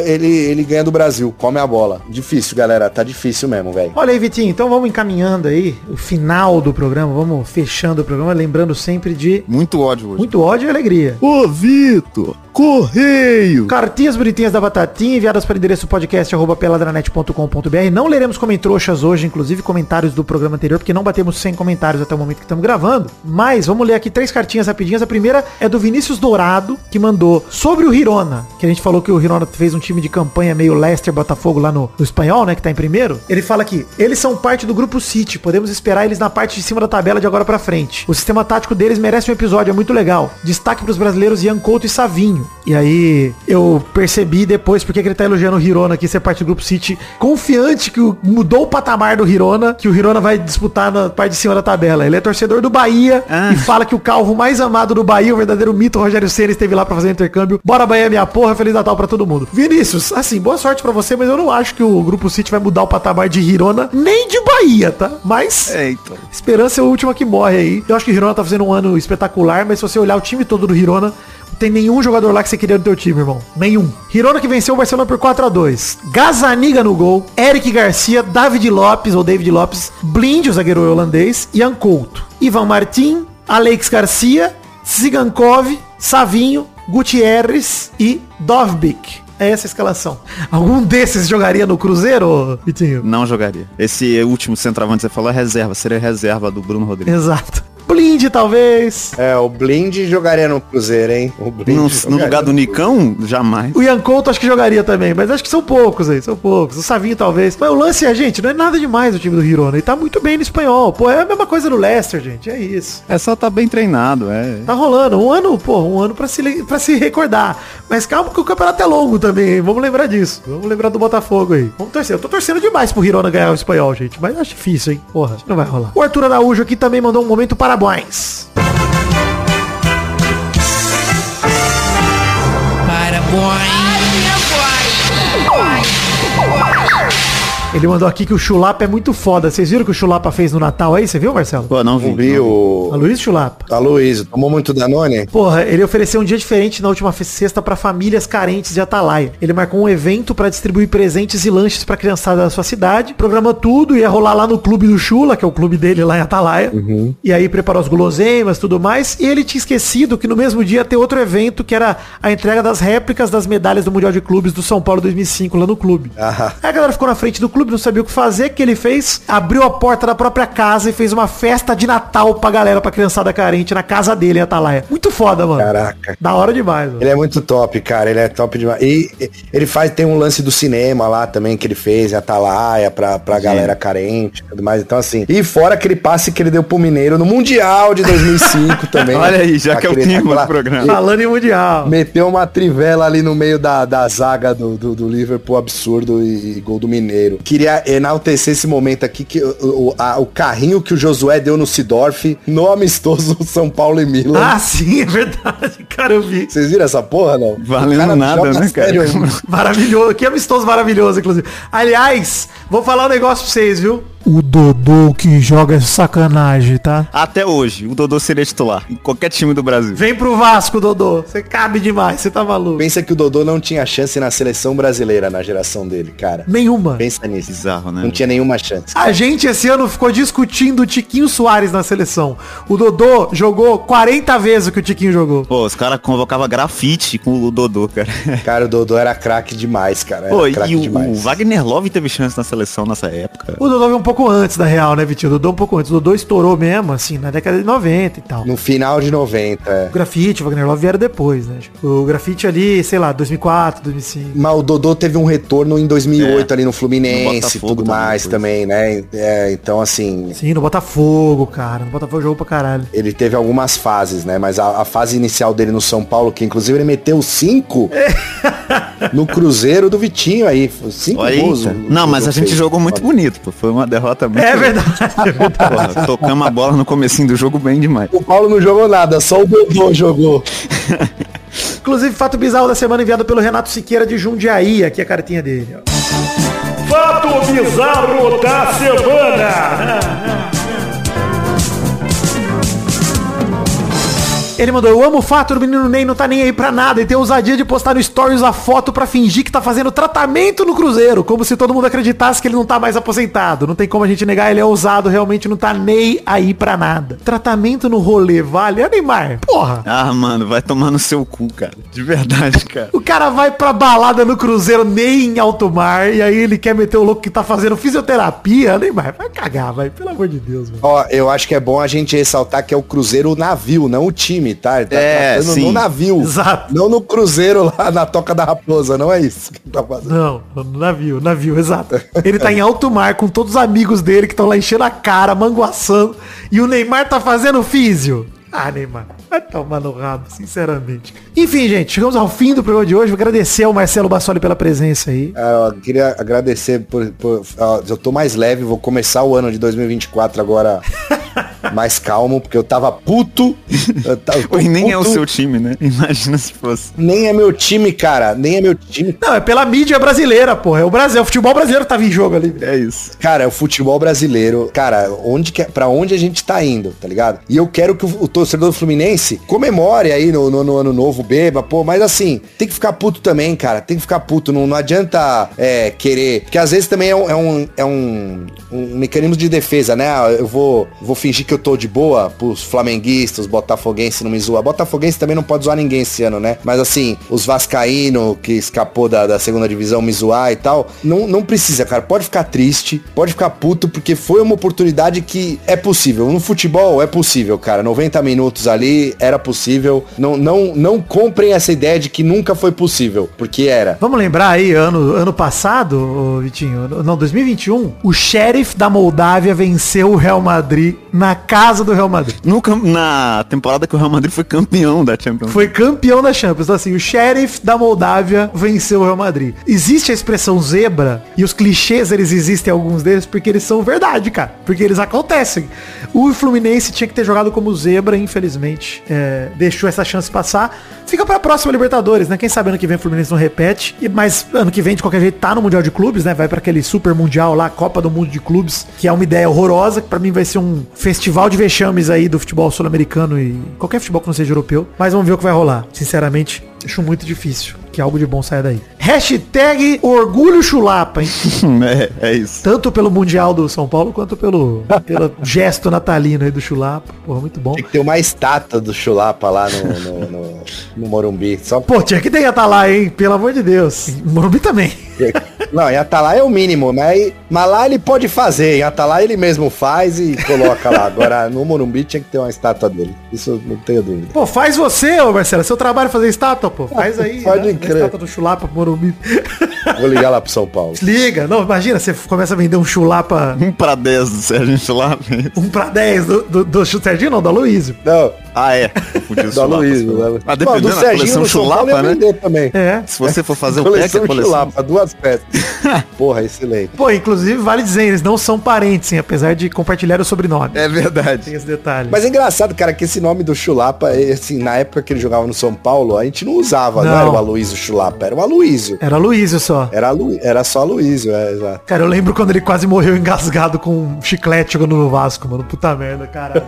ele, ele ganha do Brasil, come a bola. Difícil, galera, tá difícil mesmo, velho. Olha aí, Vitinho, então vamos encaminhando aí o final do programa, vamos fechando o programa, lembrando sempre de... Muito ódio hoje. Muito ódio e alegria. Ô, Vitor, correio! Cartinhas bonitinhas da Batatinha, enviadas para o endereço podcast arroba peladranet ponto com ponto br. Não leremos comentroxas hoje, inclusive comentários do programa anterior, porque não batemos cem comentários até o momento que estamos gravando, mas vamos ler aqui três cartinhas rapidinhas. A primeira é do Vinícius Dourado, que mandou sobre o Girona, que a gente falou que o Girona fez um time de campanha meio Leicester, Botafogo lá no, no espanhol, né, que tá em primeiro. Ele fala aqui, eles são parte do grupo City, podemos esperar eles na parte de cima da tabela de agora pra frente. O sistema tático deles merece um episódio, é muito legal. Destaque pros brasileiros Ian Couto e Savinho. E aí eu percebi depois porque que ele tá elogiando o Girona aqui, ser parte do grupo City, confiante que o, mudou o patamar do Girona, que o Girona vai disputar na parte de cima da tabela. Ele é torcedor do Bahia ah. e fala que o calvo mais amado do Bahia, o verdadeiro mito Rogério Ceni, esteve lá pra fazer intercâmbio. Bora Bahia, minha porra, Feliz Natal pra todo mundo. Vinícius, assim, boa sorte pra você, mas eu não acho que o grupo City vai mudar o patamar de Girona, nem de Bahia, tá? Mas, eita, esperança é a última que morre aí. Eu acho que o Girona tá fazendo um ano espetacular, mas se você olhar o time todo do Girona, tem nenhum jogador lá que você queria no teu time, irmão. Nenhum. Girona que venceu o Barcelona por quatro a dois. Gazzaniga no gol. Eric Garcia, David Lopes, ou David Lopes, Blind, o zagueiro holandês, Ian Couto, Ivan Martin, Alex Garcia, Zigankov, Savinho, Gutierrez e Dovbyk. É essa a escalação. Algum desses jogaria no Cruzeiro, Vitinho? Não jogaria. Esse último centroavante que você falou é reserva. Seria reserva do Bruno Rodrigues. Exato. Blind, talvez. É, o Blind jogaria no Cruzeiro, hein? O Blind no, no lugar do Nicão, jamais. O Ian Couto acho que jogaria também, mas acho que são poucos aí, são poucos. O Savinho, talvez. Mas o lance é, gente, não é nada demais o time do Girona. E tá muito bem no espanhol. Pô, é a mesma coisa no Leicester, gente, é isso. É só tá bem treinado, é. Tá rolando. Um ano, pô, um ano pra se, pra se recordar. Mas calma que o campeonato é longo também, hein? Vamos lembrar disso. Vamos lembrar do Botafogo aí. Vamos torcer. Eu tô torcendo demais pro Girona ganhar o espanhol, gente, mas acho difícil, hein? Porra, não vai rolar. O Arthur Araújo aqui também mandou um momento para Parabéns. Ele mandou aqui que o Chulapa é muito foda. Vocês viram o que o Chulapa fez no Natal aí? Você viu, Marcelo? Pô, não vi. Eu vi o... A Luiz Chulapa. A Luiz. Tomou muito Danone? Porra, ele ofereceu um dia diferente na última sexta pra famílias carentes de Atalaia. Ele marcou um evento pra distribuir presentes e lanches pra criançada da sua cidade. Programou tudo, ia rolar lá no clube do Chula, que é o clube dele lá em Atalaia. Uhum. E aí preparou as guloseimas, tudo mais. E ele tinha esquecido que no mesmo dia ia ter outro evento, que era a entrega das réplicas das medalhas do Mundial de Clubes do São Paulo dois mil e cinco lá no clube. Ah. Aí a galera ficou na frente do clube, não sabia o que fazer, que ele fez? Abriu a porta da própria casa e fez uma festa de Natal pra galera, pra criançada carente, na casa dele em Atalaia. Muito foda, mano. Caraca. Da hora demais, mano. Ele é muito top, cara. Ele é top demais. E ele faz, tem um lance do cinema lá também que ele fez em Atalaia pra, pra galera carente e tudo mais. Então, assim. E fora aquele passe que ele deu pro Mineiro no Mundial de dois mil e cinco também. Olha aí, já que é o tema do programa. Falando em Mundial. Meteu uma trivela ali no meio da, da zaga do, do, do Liverpool, absurdo, e, e gol do Mineiro. Queria enaltecer esse momento aqui, que o, o, a, o carrinho que o Josué deu no Sidorf, no amistoso São Paulo e Milan. Ah, sim, é verdade, cara, eu vi. Vocês viram essa porra, não? Valendo nada, né, cara? Maravilhoso, que amistoso maravilhoso, inclusive. Aliás, vou falar um negócio pra vocês, viu? O Dodô que joga sacanagem, tá? Até hoje, o Dodô seria titular em qualquer time do Brasil. Vem pro Vasco, Dodô. Você cabe demais, você tá maluco. Pensa que o Dodô não tinha chance na seleção brasileira, na geração dele, cara. Nenhuma. Pensa nisso. Bizarro, né? Não tinha nenhuma chance. A gente esse ano ficou discutindo o Tiquinho Soares na seleção. O Dodô jogou quarenta vezes o que o Tiquinho jogou. Pô, os caras convocavam grafite com o Dodô, cara. Cara, o Dodô era craque demais, cara. Era Pô, e o, demais. O Wagner Love teve chance na seleção nessa época. O Dodô veio um pouco Um pouco antes da real, né, Vitinho? O Dodô um pouco antes. O Dodô estourou mesmo, assim, na década de noventa e tal. No final de noventa, é. O grafite, o Wagner Love vieram depois, né? O grafite ali, sei lá, dois mil e quatro, dois mil e cinco. Mas o Dodô teve um retorno em dois mil e oito é. ali no Fluminense e tudo mais também, também né? É, então, assim... Sim, no Botafogo, cara. No Botafogo jogou pra caralho. Ele teve algumas fases, né? Mas a, a fase inicial dele no São Paulo, que inclusive ele meteu cinco... No Cruzeiro do Vitinho aí. Cinco gols. Não, mas a gente fez. Jogou muito bonito, pô. Foi uma derrota muito... É verdade. É verdade. Pô, tocamos a bola no comecinho do jogo bem demais. O Paulo não jogou nada, só o Dodô jogou. Inclusive, fato bizarro da semana enviado pelo Renato Siqueira de Jundiaí. Aqui a cartinha dele, ó. Fato bizarro da semana. Ele mandou: eu amo o fato do menino Ney não tá nem aí pra nada e tem ousadia de postar no Stories a foto pra fingir que tá fazendo tratamento no Cruzeiro, como se todo mundo acreditasse que ele não tá mais aposentado. Não tem como a gente negar, ele é ousado, realmente não tá nem aí pra nada. Tratamento no rolê, vale? É, Neymar, porra. Ah, mano, vai tomar no seu cu, cara. De verdade, cara. O cara vai pra balada no Cruzeiro, nem em alto mar, e aí ele quer meter o louco que tá fazendo fisioterapia. Neymar, vai cagar, vai, pelo amor de Deus, mano. Ó, eu acho que é bom a gente ressaltar que é o Cruzeiro o navio, não o time. Tá, ele tá é, tratando sim. No navio. Exato. Não no cruzeiro lá na Toca da Raposa, não é isso que ele tá fazendo. Não, no navio, navio, exato. Ele tá em alto mar com todos os amigos dele que estão lá enchendo a cara, manguaçando, e o Neymar tá fazendo físio. Ah, Neymar, vai tomar no rabo, sinceramente. Enfim, gente, chegamos ao fim do programa de hoje. Vou agradecer ao Marcelo Bassoli pela presença aí. Eu queria agradecer por... por eu tô mais leve, vou começar o ano de dois mil e vinte e quatro agora... mais calmo, porque eu tava puto. Eu tava, eu e nem puto. É o seu time, né? Imagina se fosse. Nem é meu time, cara. Nem é meu time. Não, é pela mídia brasileira, porra. É o Brasil. É o futebol brasileiro que tava em jogo ali. É isso. Cara, é o futebol brasileiro. Cara, onde que, pra onde a gente tá indo, tá ligado? E eu quero que o, o torcedor do Fluminense comemore aí no, no, no ano novo, beba, pô. Mas assim, tem que ficar puto também, cara. Tem que ficar puto. Não, não adianta é, querer. Porque às vezes também é um, é um, é um, um mecanismo de defesa, né? Eu vou, vou fingir que eu tô de boa pros flamenguistas, os botafoguenses não me zoar. Botafoguense também não pode zoar ninguém esse ano, né? Mas assim, os vascaíno que escapou da, da segunda divisão me zoar e tal, não, não precisa, cara. Pode ficar triste, pode ficar puto, porque foi uma oportunidade que é possível. No futebol é possível, cara. noventa minutos ali, era possível. Não, não, não comprem essa ideia de que nunca foi possível, porque era. Vamos lembrar aí, ano, ano passado, Vitinho, não, dois mil e vinte e um, o Sheriff da Moldávia venceu o Real Madrid na casa do Real Madrid. No, na temporada que o Real Madrid foi campeão da Champions. Foi campeão da Champions. Então, assim, o Sheriff da Moldávia venceu o Real Madrid. Existe a expressão zebra, e os clichês, eles existem, alguns deles, porque eles são verdade, cara. Porque eles acontecem. O Fluminense tinha que ter jogado como zebra, infelizmente. É, deixou essa chance passar. Fica pra próxima Libertadores, né? Quem sabe ano que vem o Fluminense não repete. Mas ano que vem, de qualquer jeito, tá no Mundial de Clubes, né? Vai pra aquele super mundial lá, Copa do Mundo de Clubes, que é uma ideia horrorosa, que pra mim vai ser um festival de vexames aí do futebol sul-americano e qualquer futebol que não seja europeu. Mas vamos ver o que vai rolar. Sinceramente, acho muito difícil que algo de bom saia daí. Hashtag orgulho chulapa, hein? É, é isso. Tanto pelo Mundial do São Paulo, quanto pelo, pelo gesto natalino aí do chulapa. Porra, muito bom. Tem que ter uma estátua do chulapa lá no, no, no, no Morumbi. Só... Pô, tinha que ter ia tá lá, hein? Pelo amor de Deus. Morumbi também. Não, em Atalá é o mínimo, mas, mas lá ele pode fazer, em Atalá ele mesmo faz e coloca lá. Agora no Morumbi tinha que ter uma estátua dele, isso eu não tenho dúvida. Pô, faz você, ô Marcelo, seu trabalho é fazer estátua, pô, faz aí. Pode né? crer. Estátua do chulapa pro Morumbi. Vou ligar lá pro São Paulo. Liga, não, imagina, você começa a vender um chulapa... um pra dez do Serginho Chulapa. um pra dez do, do, do Serginho, não, do Aloysio. Não. Ah, é. Do chulapa, Aloysio. Né? Ah, dependendo da coleção chulapa, né? Também. É. Se você for fazer o pack, a coleção... chulapa, duas peças. Porra, excelente. Pô, inclusive, vale dizer, eles não são parentes, hein, apesar de compartilhar o sobrenome. É verdade. Tem esse detalhe. Mas é engraçado, cara, que esse nome do chulapa, assim, na época que ele jogava no São Paulo, a gente não usava, não, não era o Aloysio Chulapa, era o Aloysio. Era o Aloysio só. Era, Lu... Era só Aloysio, é, exato. Cara, eu lembro quando ele quase morreu engasgado com um chiclete jogando no Vasco, mano. Puta merda, cara.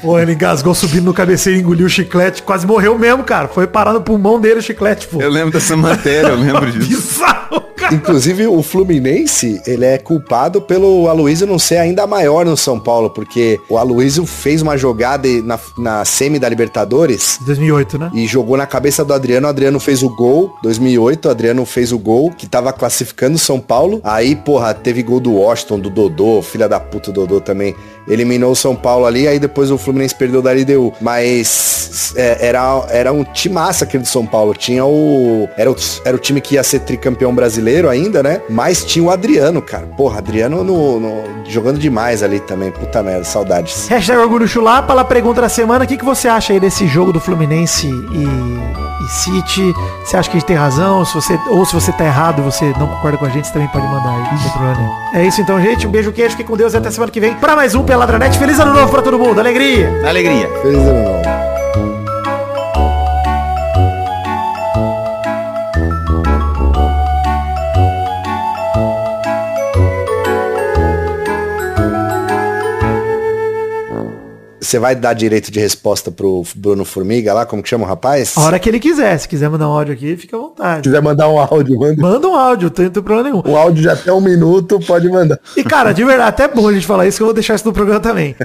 Pô, ele engasgou subindo no cabeceiro, engoliu o chiclete. Quase morreu mesmo, cara. Foi parar no pulmão dele o chiclete, pô. Eu lembro dessa matéria, eu lembro disso. Bizarro, cara. Inclusive, o Fluminense, ele é culpado pelo Aloysio não ser ainda maior no São Paulo, porque o Aloysio fez uma jogada na, na semi da Libertadores. dois mil e oito, né? E jogou na cabeça do Adriano. O Adriano fez o gol. dois mil e oito, o Adriano fez o gol, que tava classificando São Paulo. Aí, porra, teve gol do Washington, do Dodô, filha da puta, Dodô também eliminou o São Paulo ali, aí depois o Fluminense perdeu da L D U, mas é, era, era um time massa aquele do São Paulo, tinha o era, o... era o time que ia ser tricampeão brasileiro ainda, né, mas tinha o Adriano, cara, porra, Adriano no, no... jogando demais ali também, puta merda, saudades. Hashtag Orgulho Chulapa, lá pergunta da semana, o que, que você acha aí desse jogo do Fluminense e, e City? Você acha que a gente tem razão? Se você... ou se você tá errado, você não concorda com a gente, você também pode mandar aí. É isso então, gente. Um beijo, queijo, fique com Deus e até semana que vem pra mais um Pelada na Net. Feliz ano novo pra todo mundo. Alegria. Alegria. Feliz ano novo. Você vai dar direito de resposta pro Bruno Formiga lá, como que chama o rapaz? A hora que ele quiser. Se quiser mandar um áudio aqui, fica à vontade. Se quiser mandar um áudio, manda. Manda um áudio, não tem problema nenhum. O áudio de até um minuto, pode mandar. E cara, de verdade, até é bom a gente falar isso, que eu vou deixar isso no programa também.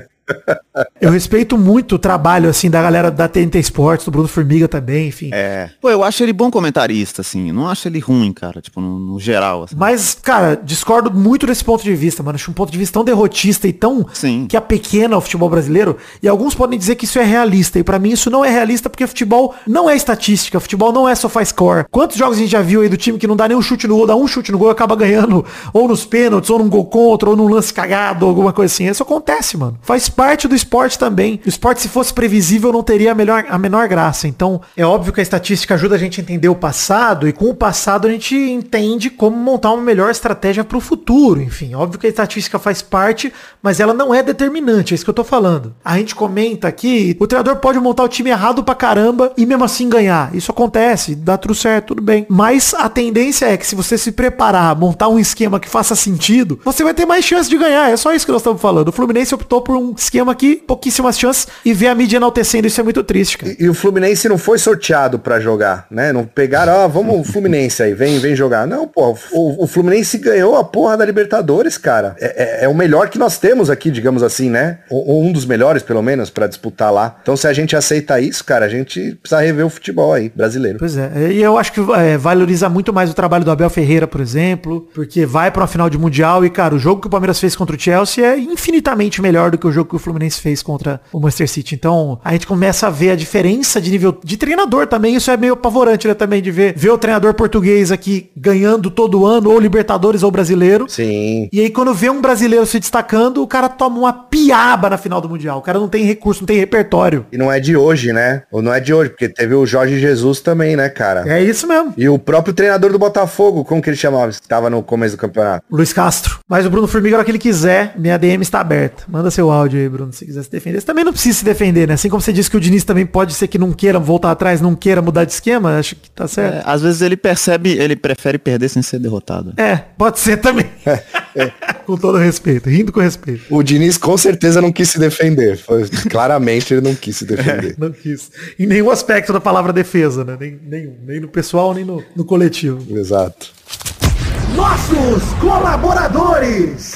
Eu respeito muito o trabalho, assim, da galera da T N T Sports, do Bruno Formiga também, enfim. É. Pô, eu acho ele bom comentarista, assim. Não acho ele ruim, cara, tipo, no, no geral, assim. Mas, cara, discordo muito desse ponto de vista, mano. Acho um ponto de vista tão derrotista e tão... Sim. Que apequena o futebol brasileiro. E alguns podem dizer que isso é realista. E pra mim isso não é realista, porque futebol não é estatística. Futebol não é SofaScore. Quantos jogos a gente já viu aí do time que não dá nem um chute no gol, dá um chute no gol e acaba ganhando, ou nos pênaltis, ou num gol contra, ou num lance cagado, ou alguma coisa assim. Isso acontece, mano. Faz parte do esporte também. O esporte, se fosse previsível, não teria a, melhor, a menor graça. Então, é óbvio que a estatística ajuda a gente a entender o passado, e com o passado a gente entende como montar uma melhor estratégia pro futuro. Enfim, óbvio que a estatística faz parte, mas ela não é determinante, é isso que eu tô falando. A gente comenta aqui, o treinador pode montar o time errado pra caramba e mesmo assim ganhar. Isso acontece, dá tudo certo, tudo bem. Mas a tendência é que se você se preparar, montar um esquema que faça sentido, você vai ter mais chance de ganhar. É só isso que nós estamos falando. O Fluminense optou por um esquema que pouquíssimas chances, e ver a mídia enaltecendo isso é muito triste, cara. E, e o Fluminense não foi sorteado pra jogar, né? Não pegaram, ó, oh, vamos o Fluminense aí, vem, vem jogar. Não, pô, o, o Fluminense ganhou a porra da Libertadores, cara. É, é, é o melhor que nós temos aqui, digamos assim, né? Ou, ou um dos melhores, pelo menos, pra disputar lá. Então, se a gente aceita isso, cara, a gente precisa rever o futebol aí, brasileiro. Pois é, e eu acho que é, valoriza muito mais o trabalho do Abel Ferreira, por exemplo, porque vai pra uma final de Mundial e, cara, o jogo que o Palmeiras fez contra o Chelsea é infinitamente melhor do que o jogo que que o Fluminense fez contra o Manchester City. Então, a gente começa a ver a diferença de nível de treinador também. Isso é meio apavorante, né, também, de ver, ver o treinador português aqui ganhando todo ano, ou Libertadores ou Brasileiro. Sim. E aí, quando vê um brasileiro se destacando, o cara toma uma piaba na final do Mundial. O cara não tem recurso, não tem repertório. E não é de hoje, né? Ou não é de hoje, porque teve o Jorge Jesus também, né, cara? É isso mesmo. E o próprio treinador do Botafogo, como que ele chamava? Que tava no começo do campeonato. Luiz Castro. Mas o Bruno Formiga, a hora que ele quiser, minha D M está aberta. Manda seu áudio aí, Bruno, se quiser se defender. Você também não precisa se defender, né? Assim como você disse que o Diniz também pode ser que não queira voltar atrás, não queira mudar de esquema, acho que tá certo. É, às vezes ele percebe, ele prefere perder sem ser derrotado. É, pode ser também. É. Com todo respeito, rindo com respeito. O Diniz com certeza não quis se defender. Foi, claramente ele não quis se defender. É, não quis. Em nenhum aspecto da palavra defesa, né? Nem, nem, nem no pessoal, nem no, no coletivo. Exato. Nossos colaboradores!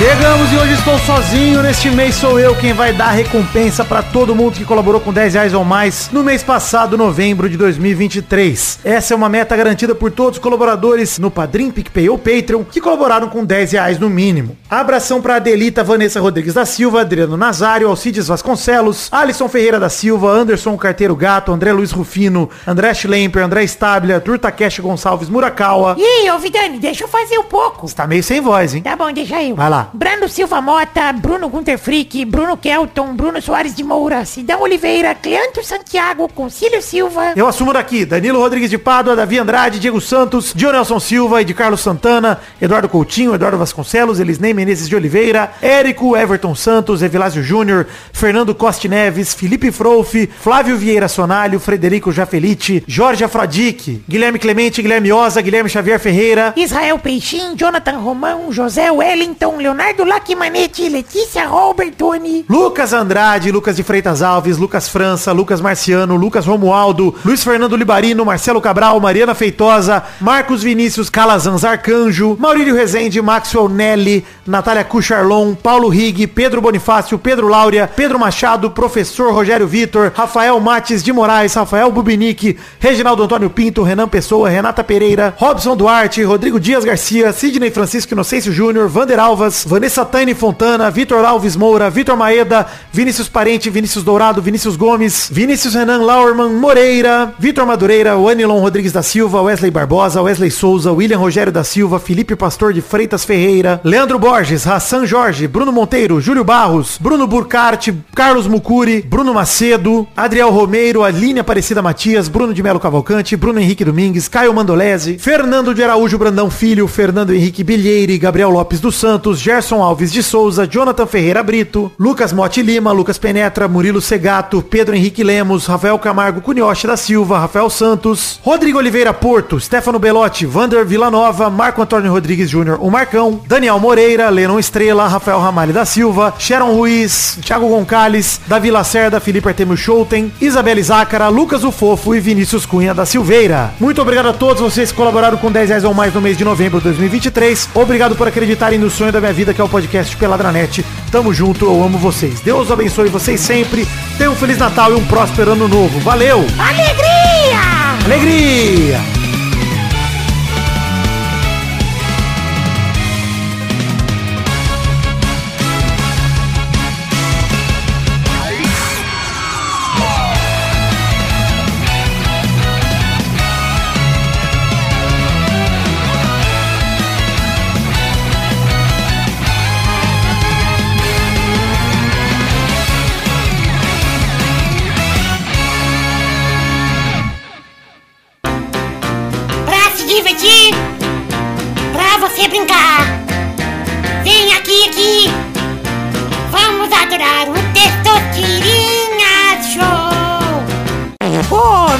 Chegamos e hoje estou sozinho. Neste mês sou eu quem vai dar recompensa para todo mundo que colaborou com dez reais ou mais no mês passado, novembro de dois mil e vinte e três. Essa é uma meta garantida por todos os colaboradores no Padrim, PicPay ou Patreon que colaboraram com dez reais no mínimo. Abração para Adelita, Vanessa Rodrigues da Silva, Adriano Nazário, Alcides Vasconcelos, Alisson Ferreira da Silva, Anderson Carteiro Gato, André Luiz Rufino, André Schlemper, André Stabile, Arthur Takeshi Gonçalves Murakawa. Ih, ô Vidani, deixa eu fazer um pouco. Você tá meio sem voz, hein? Tá bom, deixa eu. Vai lá. Brando Silva Mota, Bruno Gunter Frick, Bruno Kelton, Bruno Soares de Moura, Sidão Oliveira, Cleanto Santiago, Concílio Silva. Eu assumo daqui, Danilo Rodrigues de Pádua, Davi Andrade, Diego Santos, Dionelson Silva, Ed Carlos Santana, Eduardo Coutinho, Eduardo Vasconcelos, Elisnei Menezes de Oliveira, Érico, Everton Santos, Evilásio Júnior, Fernando Costa Neves, Felipe Frouf, Flávio Vieira Sonalho, Frederico Jafelite, Jorge Afrodique, Guilherme Clemente, Guilherme Oza, Guilherme Xavier Ferreira, Israel Peixinho, Jonathan Romão, José Wellington, Leonardo Lacimanetti, Letícia Robertoni, Lucas Andrade, Lucas de Freitas Alves, Lucas França, Lucas Marciano, Lucas Romualdo, Luiz Fernando Libarino, Marcelo Cabral, Mariana Feitosa, Marcos Vinícius Calazans Arcanjo, Maurílio Rezende, Maxwell Nelly, Natália Cucharlon, Paulo Rigg, Pedro Bonifácio, Pedro Láurea, Pedro Machado, Professor Rogério Vitor, Rafael Mates de Moraes, Rafael Bubinique, Reginaldo Antônio Pinto, Renan Pessoa, Renata Pereira, Robson Duarte, Rodrigo Dias Garcia, Sidney Francisco Inocêncio Júnior, Vander Alvas, Vanessa Taine Fontana, Vitor Alves Moura, Vitor Maeda, Vinícius Parente, Vinícius Dourado, Vinícius Gomes, Vinícius Renan Lauerman Moreira, Vitor Madureira, Wanilon Rodrigues da Silva, Wesley Barbosa, Wesley Souza, William Rogério da Silva, Felipe Pastor de Freitas Ferreira, Leandro Borges, Hassan Jorge, Bruno Monteiro, Júlio Barros, Bruno Burcart, Carlos Mucuri, Bruno Macedo, Adriel Romeiro, Aline Aparecida Matias, Bruno de Melo Cavalcante, Bruno Henrique Domingues, Caio Mandolese, Fernando de Araújo Brandão Filho, Fernando Henrique Bilheire, Gabriel Lopes dos Santos, Gerson Alves de Souza, Jonathan Ferreira Brito, Lucas Motti Lima, Lucas Penetra, Murilo Segato, Pedro Henrique Lemos, Rafael Camargo Cunioche da Silva, Rafael Santos, Rodrigo Oliveira Porto, Stefano Belotti, Vander Villanova, Marco Antônio Rodrigues Júnior, o Marcão, Daniel Moreira, Lennon Estrela, Rafael Ramalho da Silva, Sharon Ruiz, Thiago Goncalves, Davi Lacerda, Felipe Artemio Schouten, Isabelle Zácara, Lucas o Fofo e Vinícius Cunha da Silveira. Muito obrigado a todos vocês que colaboraram com dez reais ou mais no mês de novembro de dois mil e vinte e três. Obrigado por acreditarem no sonho da minha vida, que é o podcast Pelada na Net. Tamo junto, eu amo vocês. Deus abençoe vocês sempre. Tenham um Feliz Natal e um próspero ano novo. Valeu! Alegria! Alegria!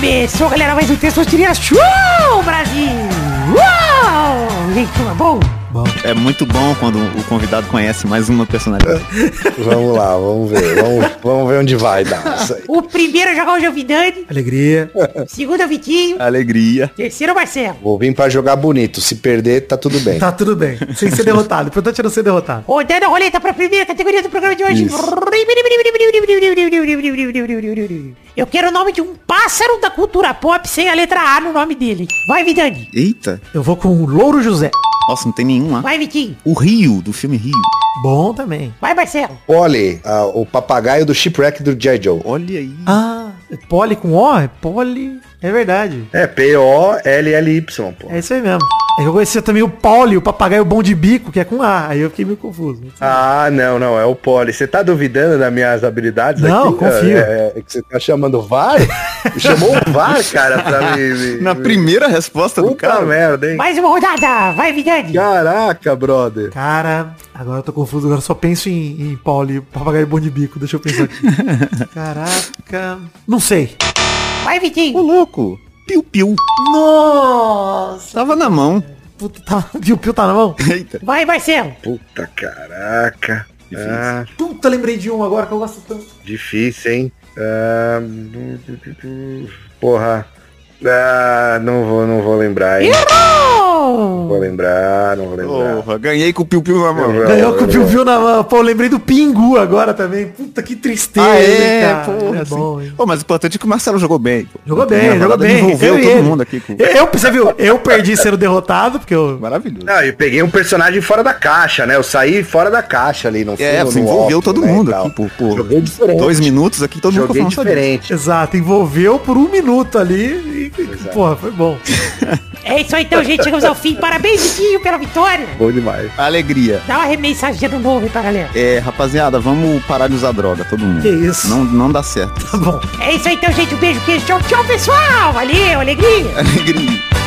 Começou, galera, mais um Testosterinha Show, Brasil! Uau! Gente, tudo bom? Bom. É muito bom quando o convidado conhece mais uma personalidade. Vamos lá, vamos ver. Vamos, vamos ver onde vai dar isso aí. O primeiro jogar hoje é o Vidani. Alegria. Segundo é o Vitinho. Alegria. Terceiro é o Marcelo. Vou vir pra jogar bonito. Se perder, tá tudo bem. Tá tudo bem. Sem ser derrotado. O importante é não ser derrotado. Rodando a roleta pra primeira categoria do programa de hoje. Isso. Eu quero o nome de um pássaro da cultura pop sem a letra A no nome dele. Vai, Vidani. Eita. Eu vou com o Louro José. Nossa, não tem nenhum lá. Vai, Vitinho. O Rio, do filme Rio. Bom também. Vai, Marcelo. Polly, ah, o papagaio do Shipwreck do G I. Joe. Olha aí. Ah, Polly com O? É Polly... É verdade. É, P O L L Y, pô. É isso aí mesmo. Eu conhecia também o Polly, o papagaio bom de bico, que é com A. Aí eu fiquei meio confuso. Não ah, não, não. É o Polly. Você tá duvidando das minhas habilidades não, aqui? Não, confio. É, é que você tá chamando o V A R? Chamou o V A R, cara, pra mim. Na me... primeira resposta Puta do cara. Merda, hein? Mais uma rodada. Vai, Vidani. Caraca, brother. Cara, agora eu tô confuso. Agora eu só penso em, em Polly, papagaio bom de bico. Deixa eu pensar aqui. Caraca. Não sei. Vai, Vitinho. Ô, louco. Piu-piu. Nossa. Tava na mão. Puta, tá... Piu-piu tá na mão? Eita. Vai, Marcelo. Puta, caraca. Difícil. Ah. Puta, lembrei de um agora que eu gosto tanto. Difícil, hein? Ah... Porra. Ah, não vou, não vou lembrar, hein? Não vou lembrar, não vou lembrar. Porra, ganhei com o piu-piu na mão. Ganhou com o piu-piu na mão. Pô, lembrei do Pingu agora também. Puta, que tristeza, ah, é, cara. Pô, é assim. Bom, pô, mas o importante é que o Marcelo jogou bem. Pô. Jogou bem, jogou bem. Envolveu todo ele. Mundo aqui. Com... Eu, você viu, eu perdi sendo derrotado, porque eu... Maravilhoso. Não, eu peguei um personagem fora da caixa, né? Eu saí fora da caixa ali. Não é, você envolveu todo né, mundo aqui, pô, pô. Joguei diferente. Dois minutos aqui, todo Joguei mundo falando diferente. Exato, envolveu por um minuto ali e... Porra, foi bom. É isso aí então, gente. Chegamos ao fim. Parabéns, Vitinho, pela vitória. Bom demais. Alegria. Dá uma remensagem do novo aí pra galera. É, rapaziada, vamos parar de usar droga, todo mundo. Que isso. Não, não dá certo. Tá bom. É isso aí então, gente. Um beijo, queijo. Tchau, tchau, pessoal. Valeu, alegria. Alegria.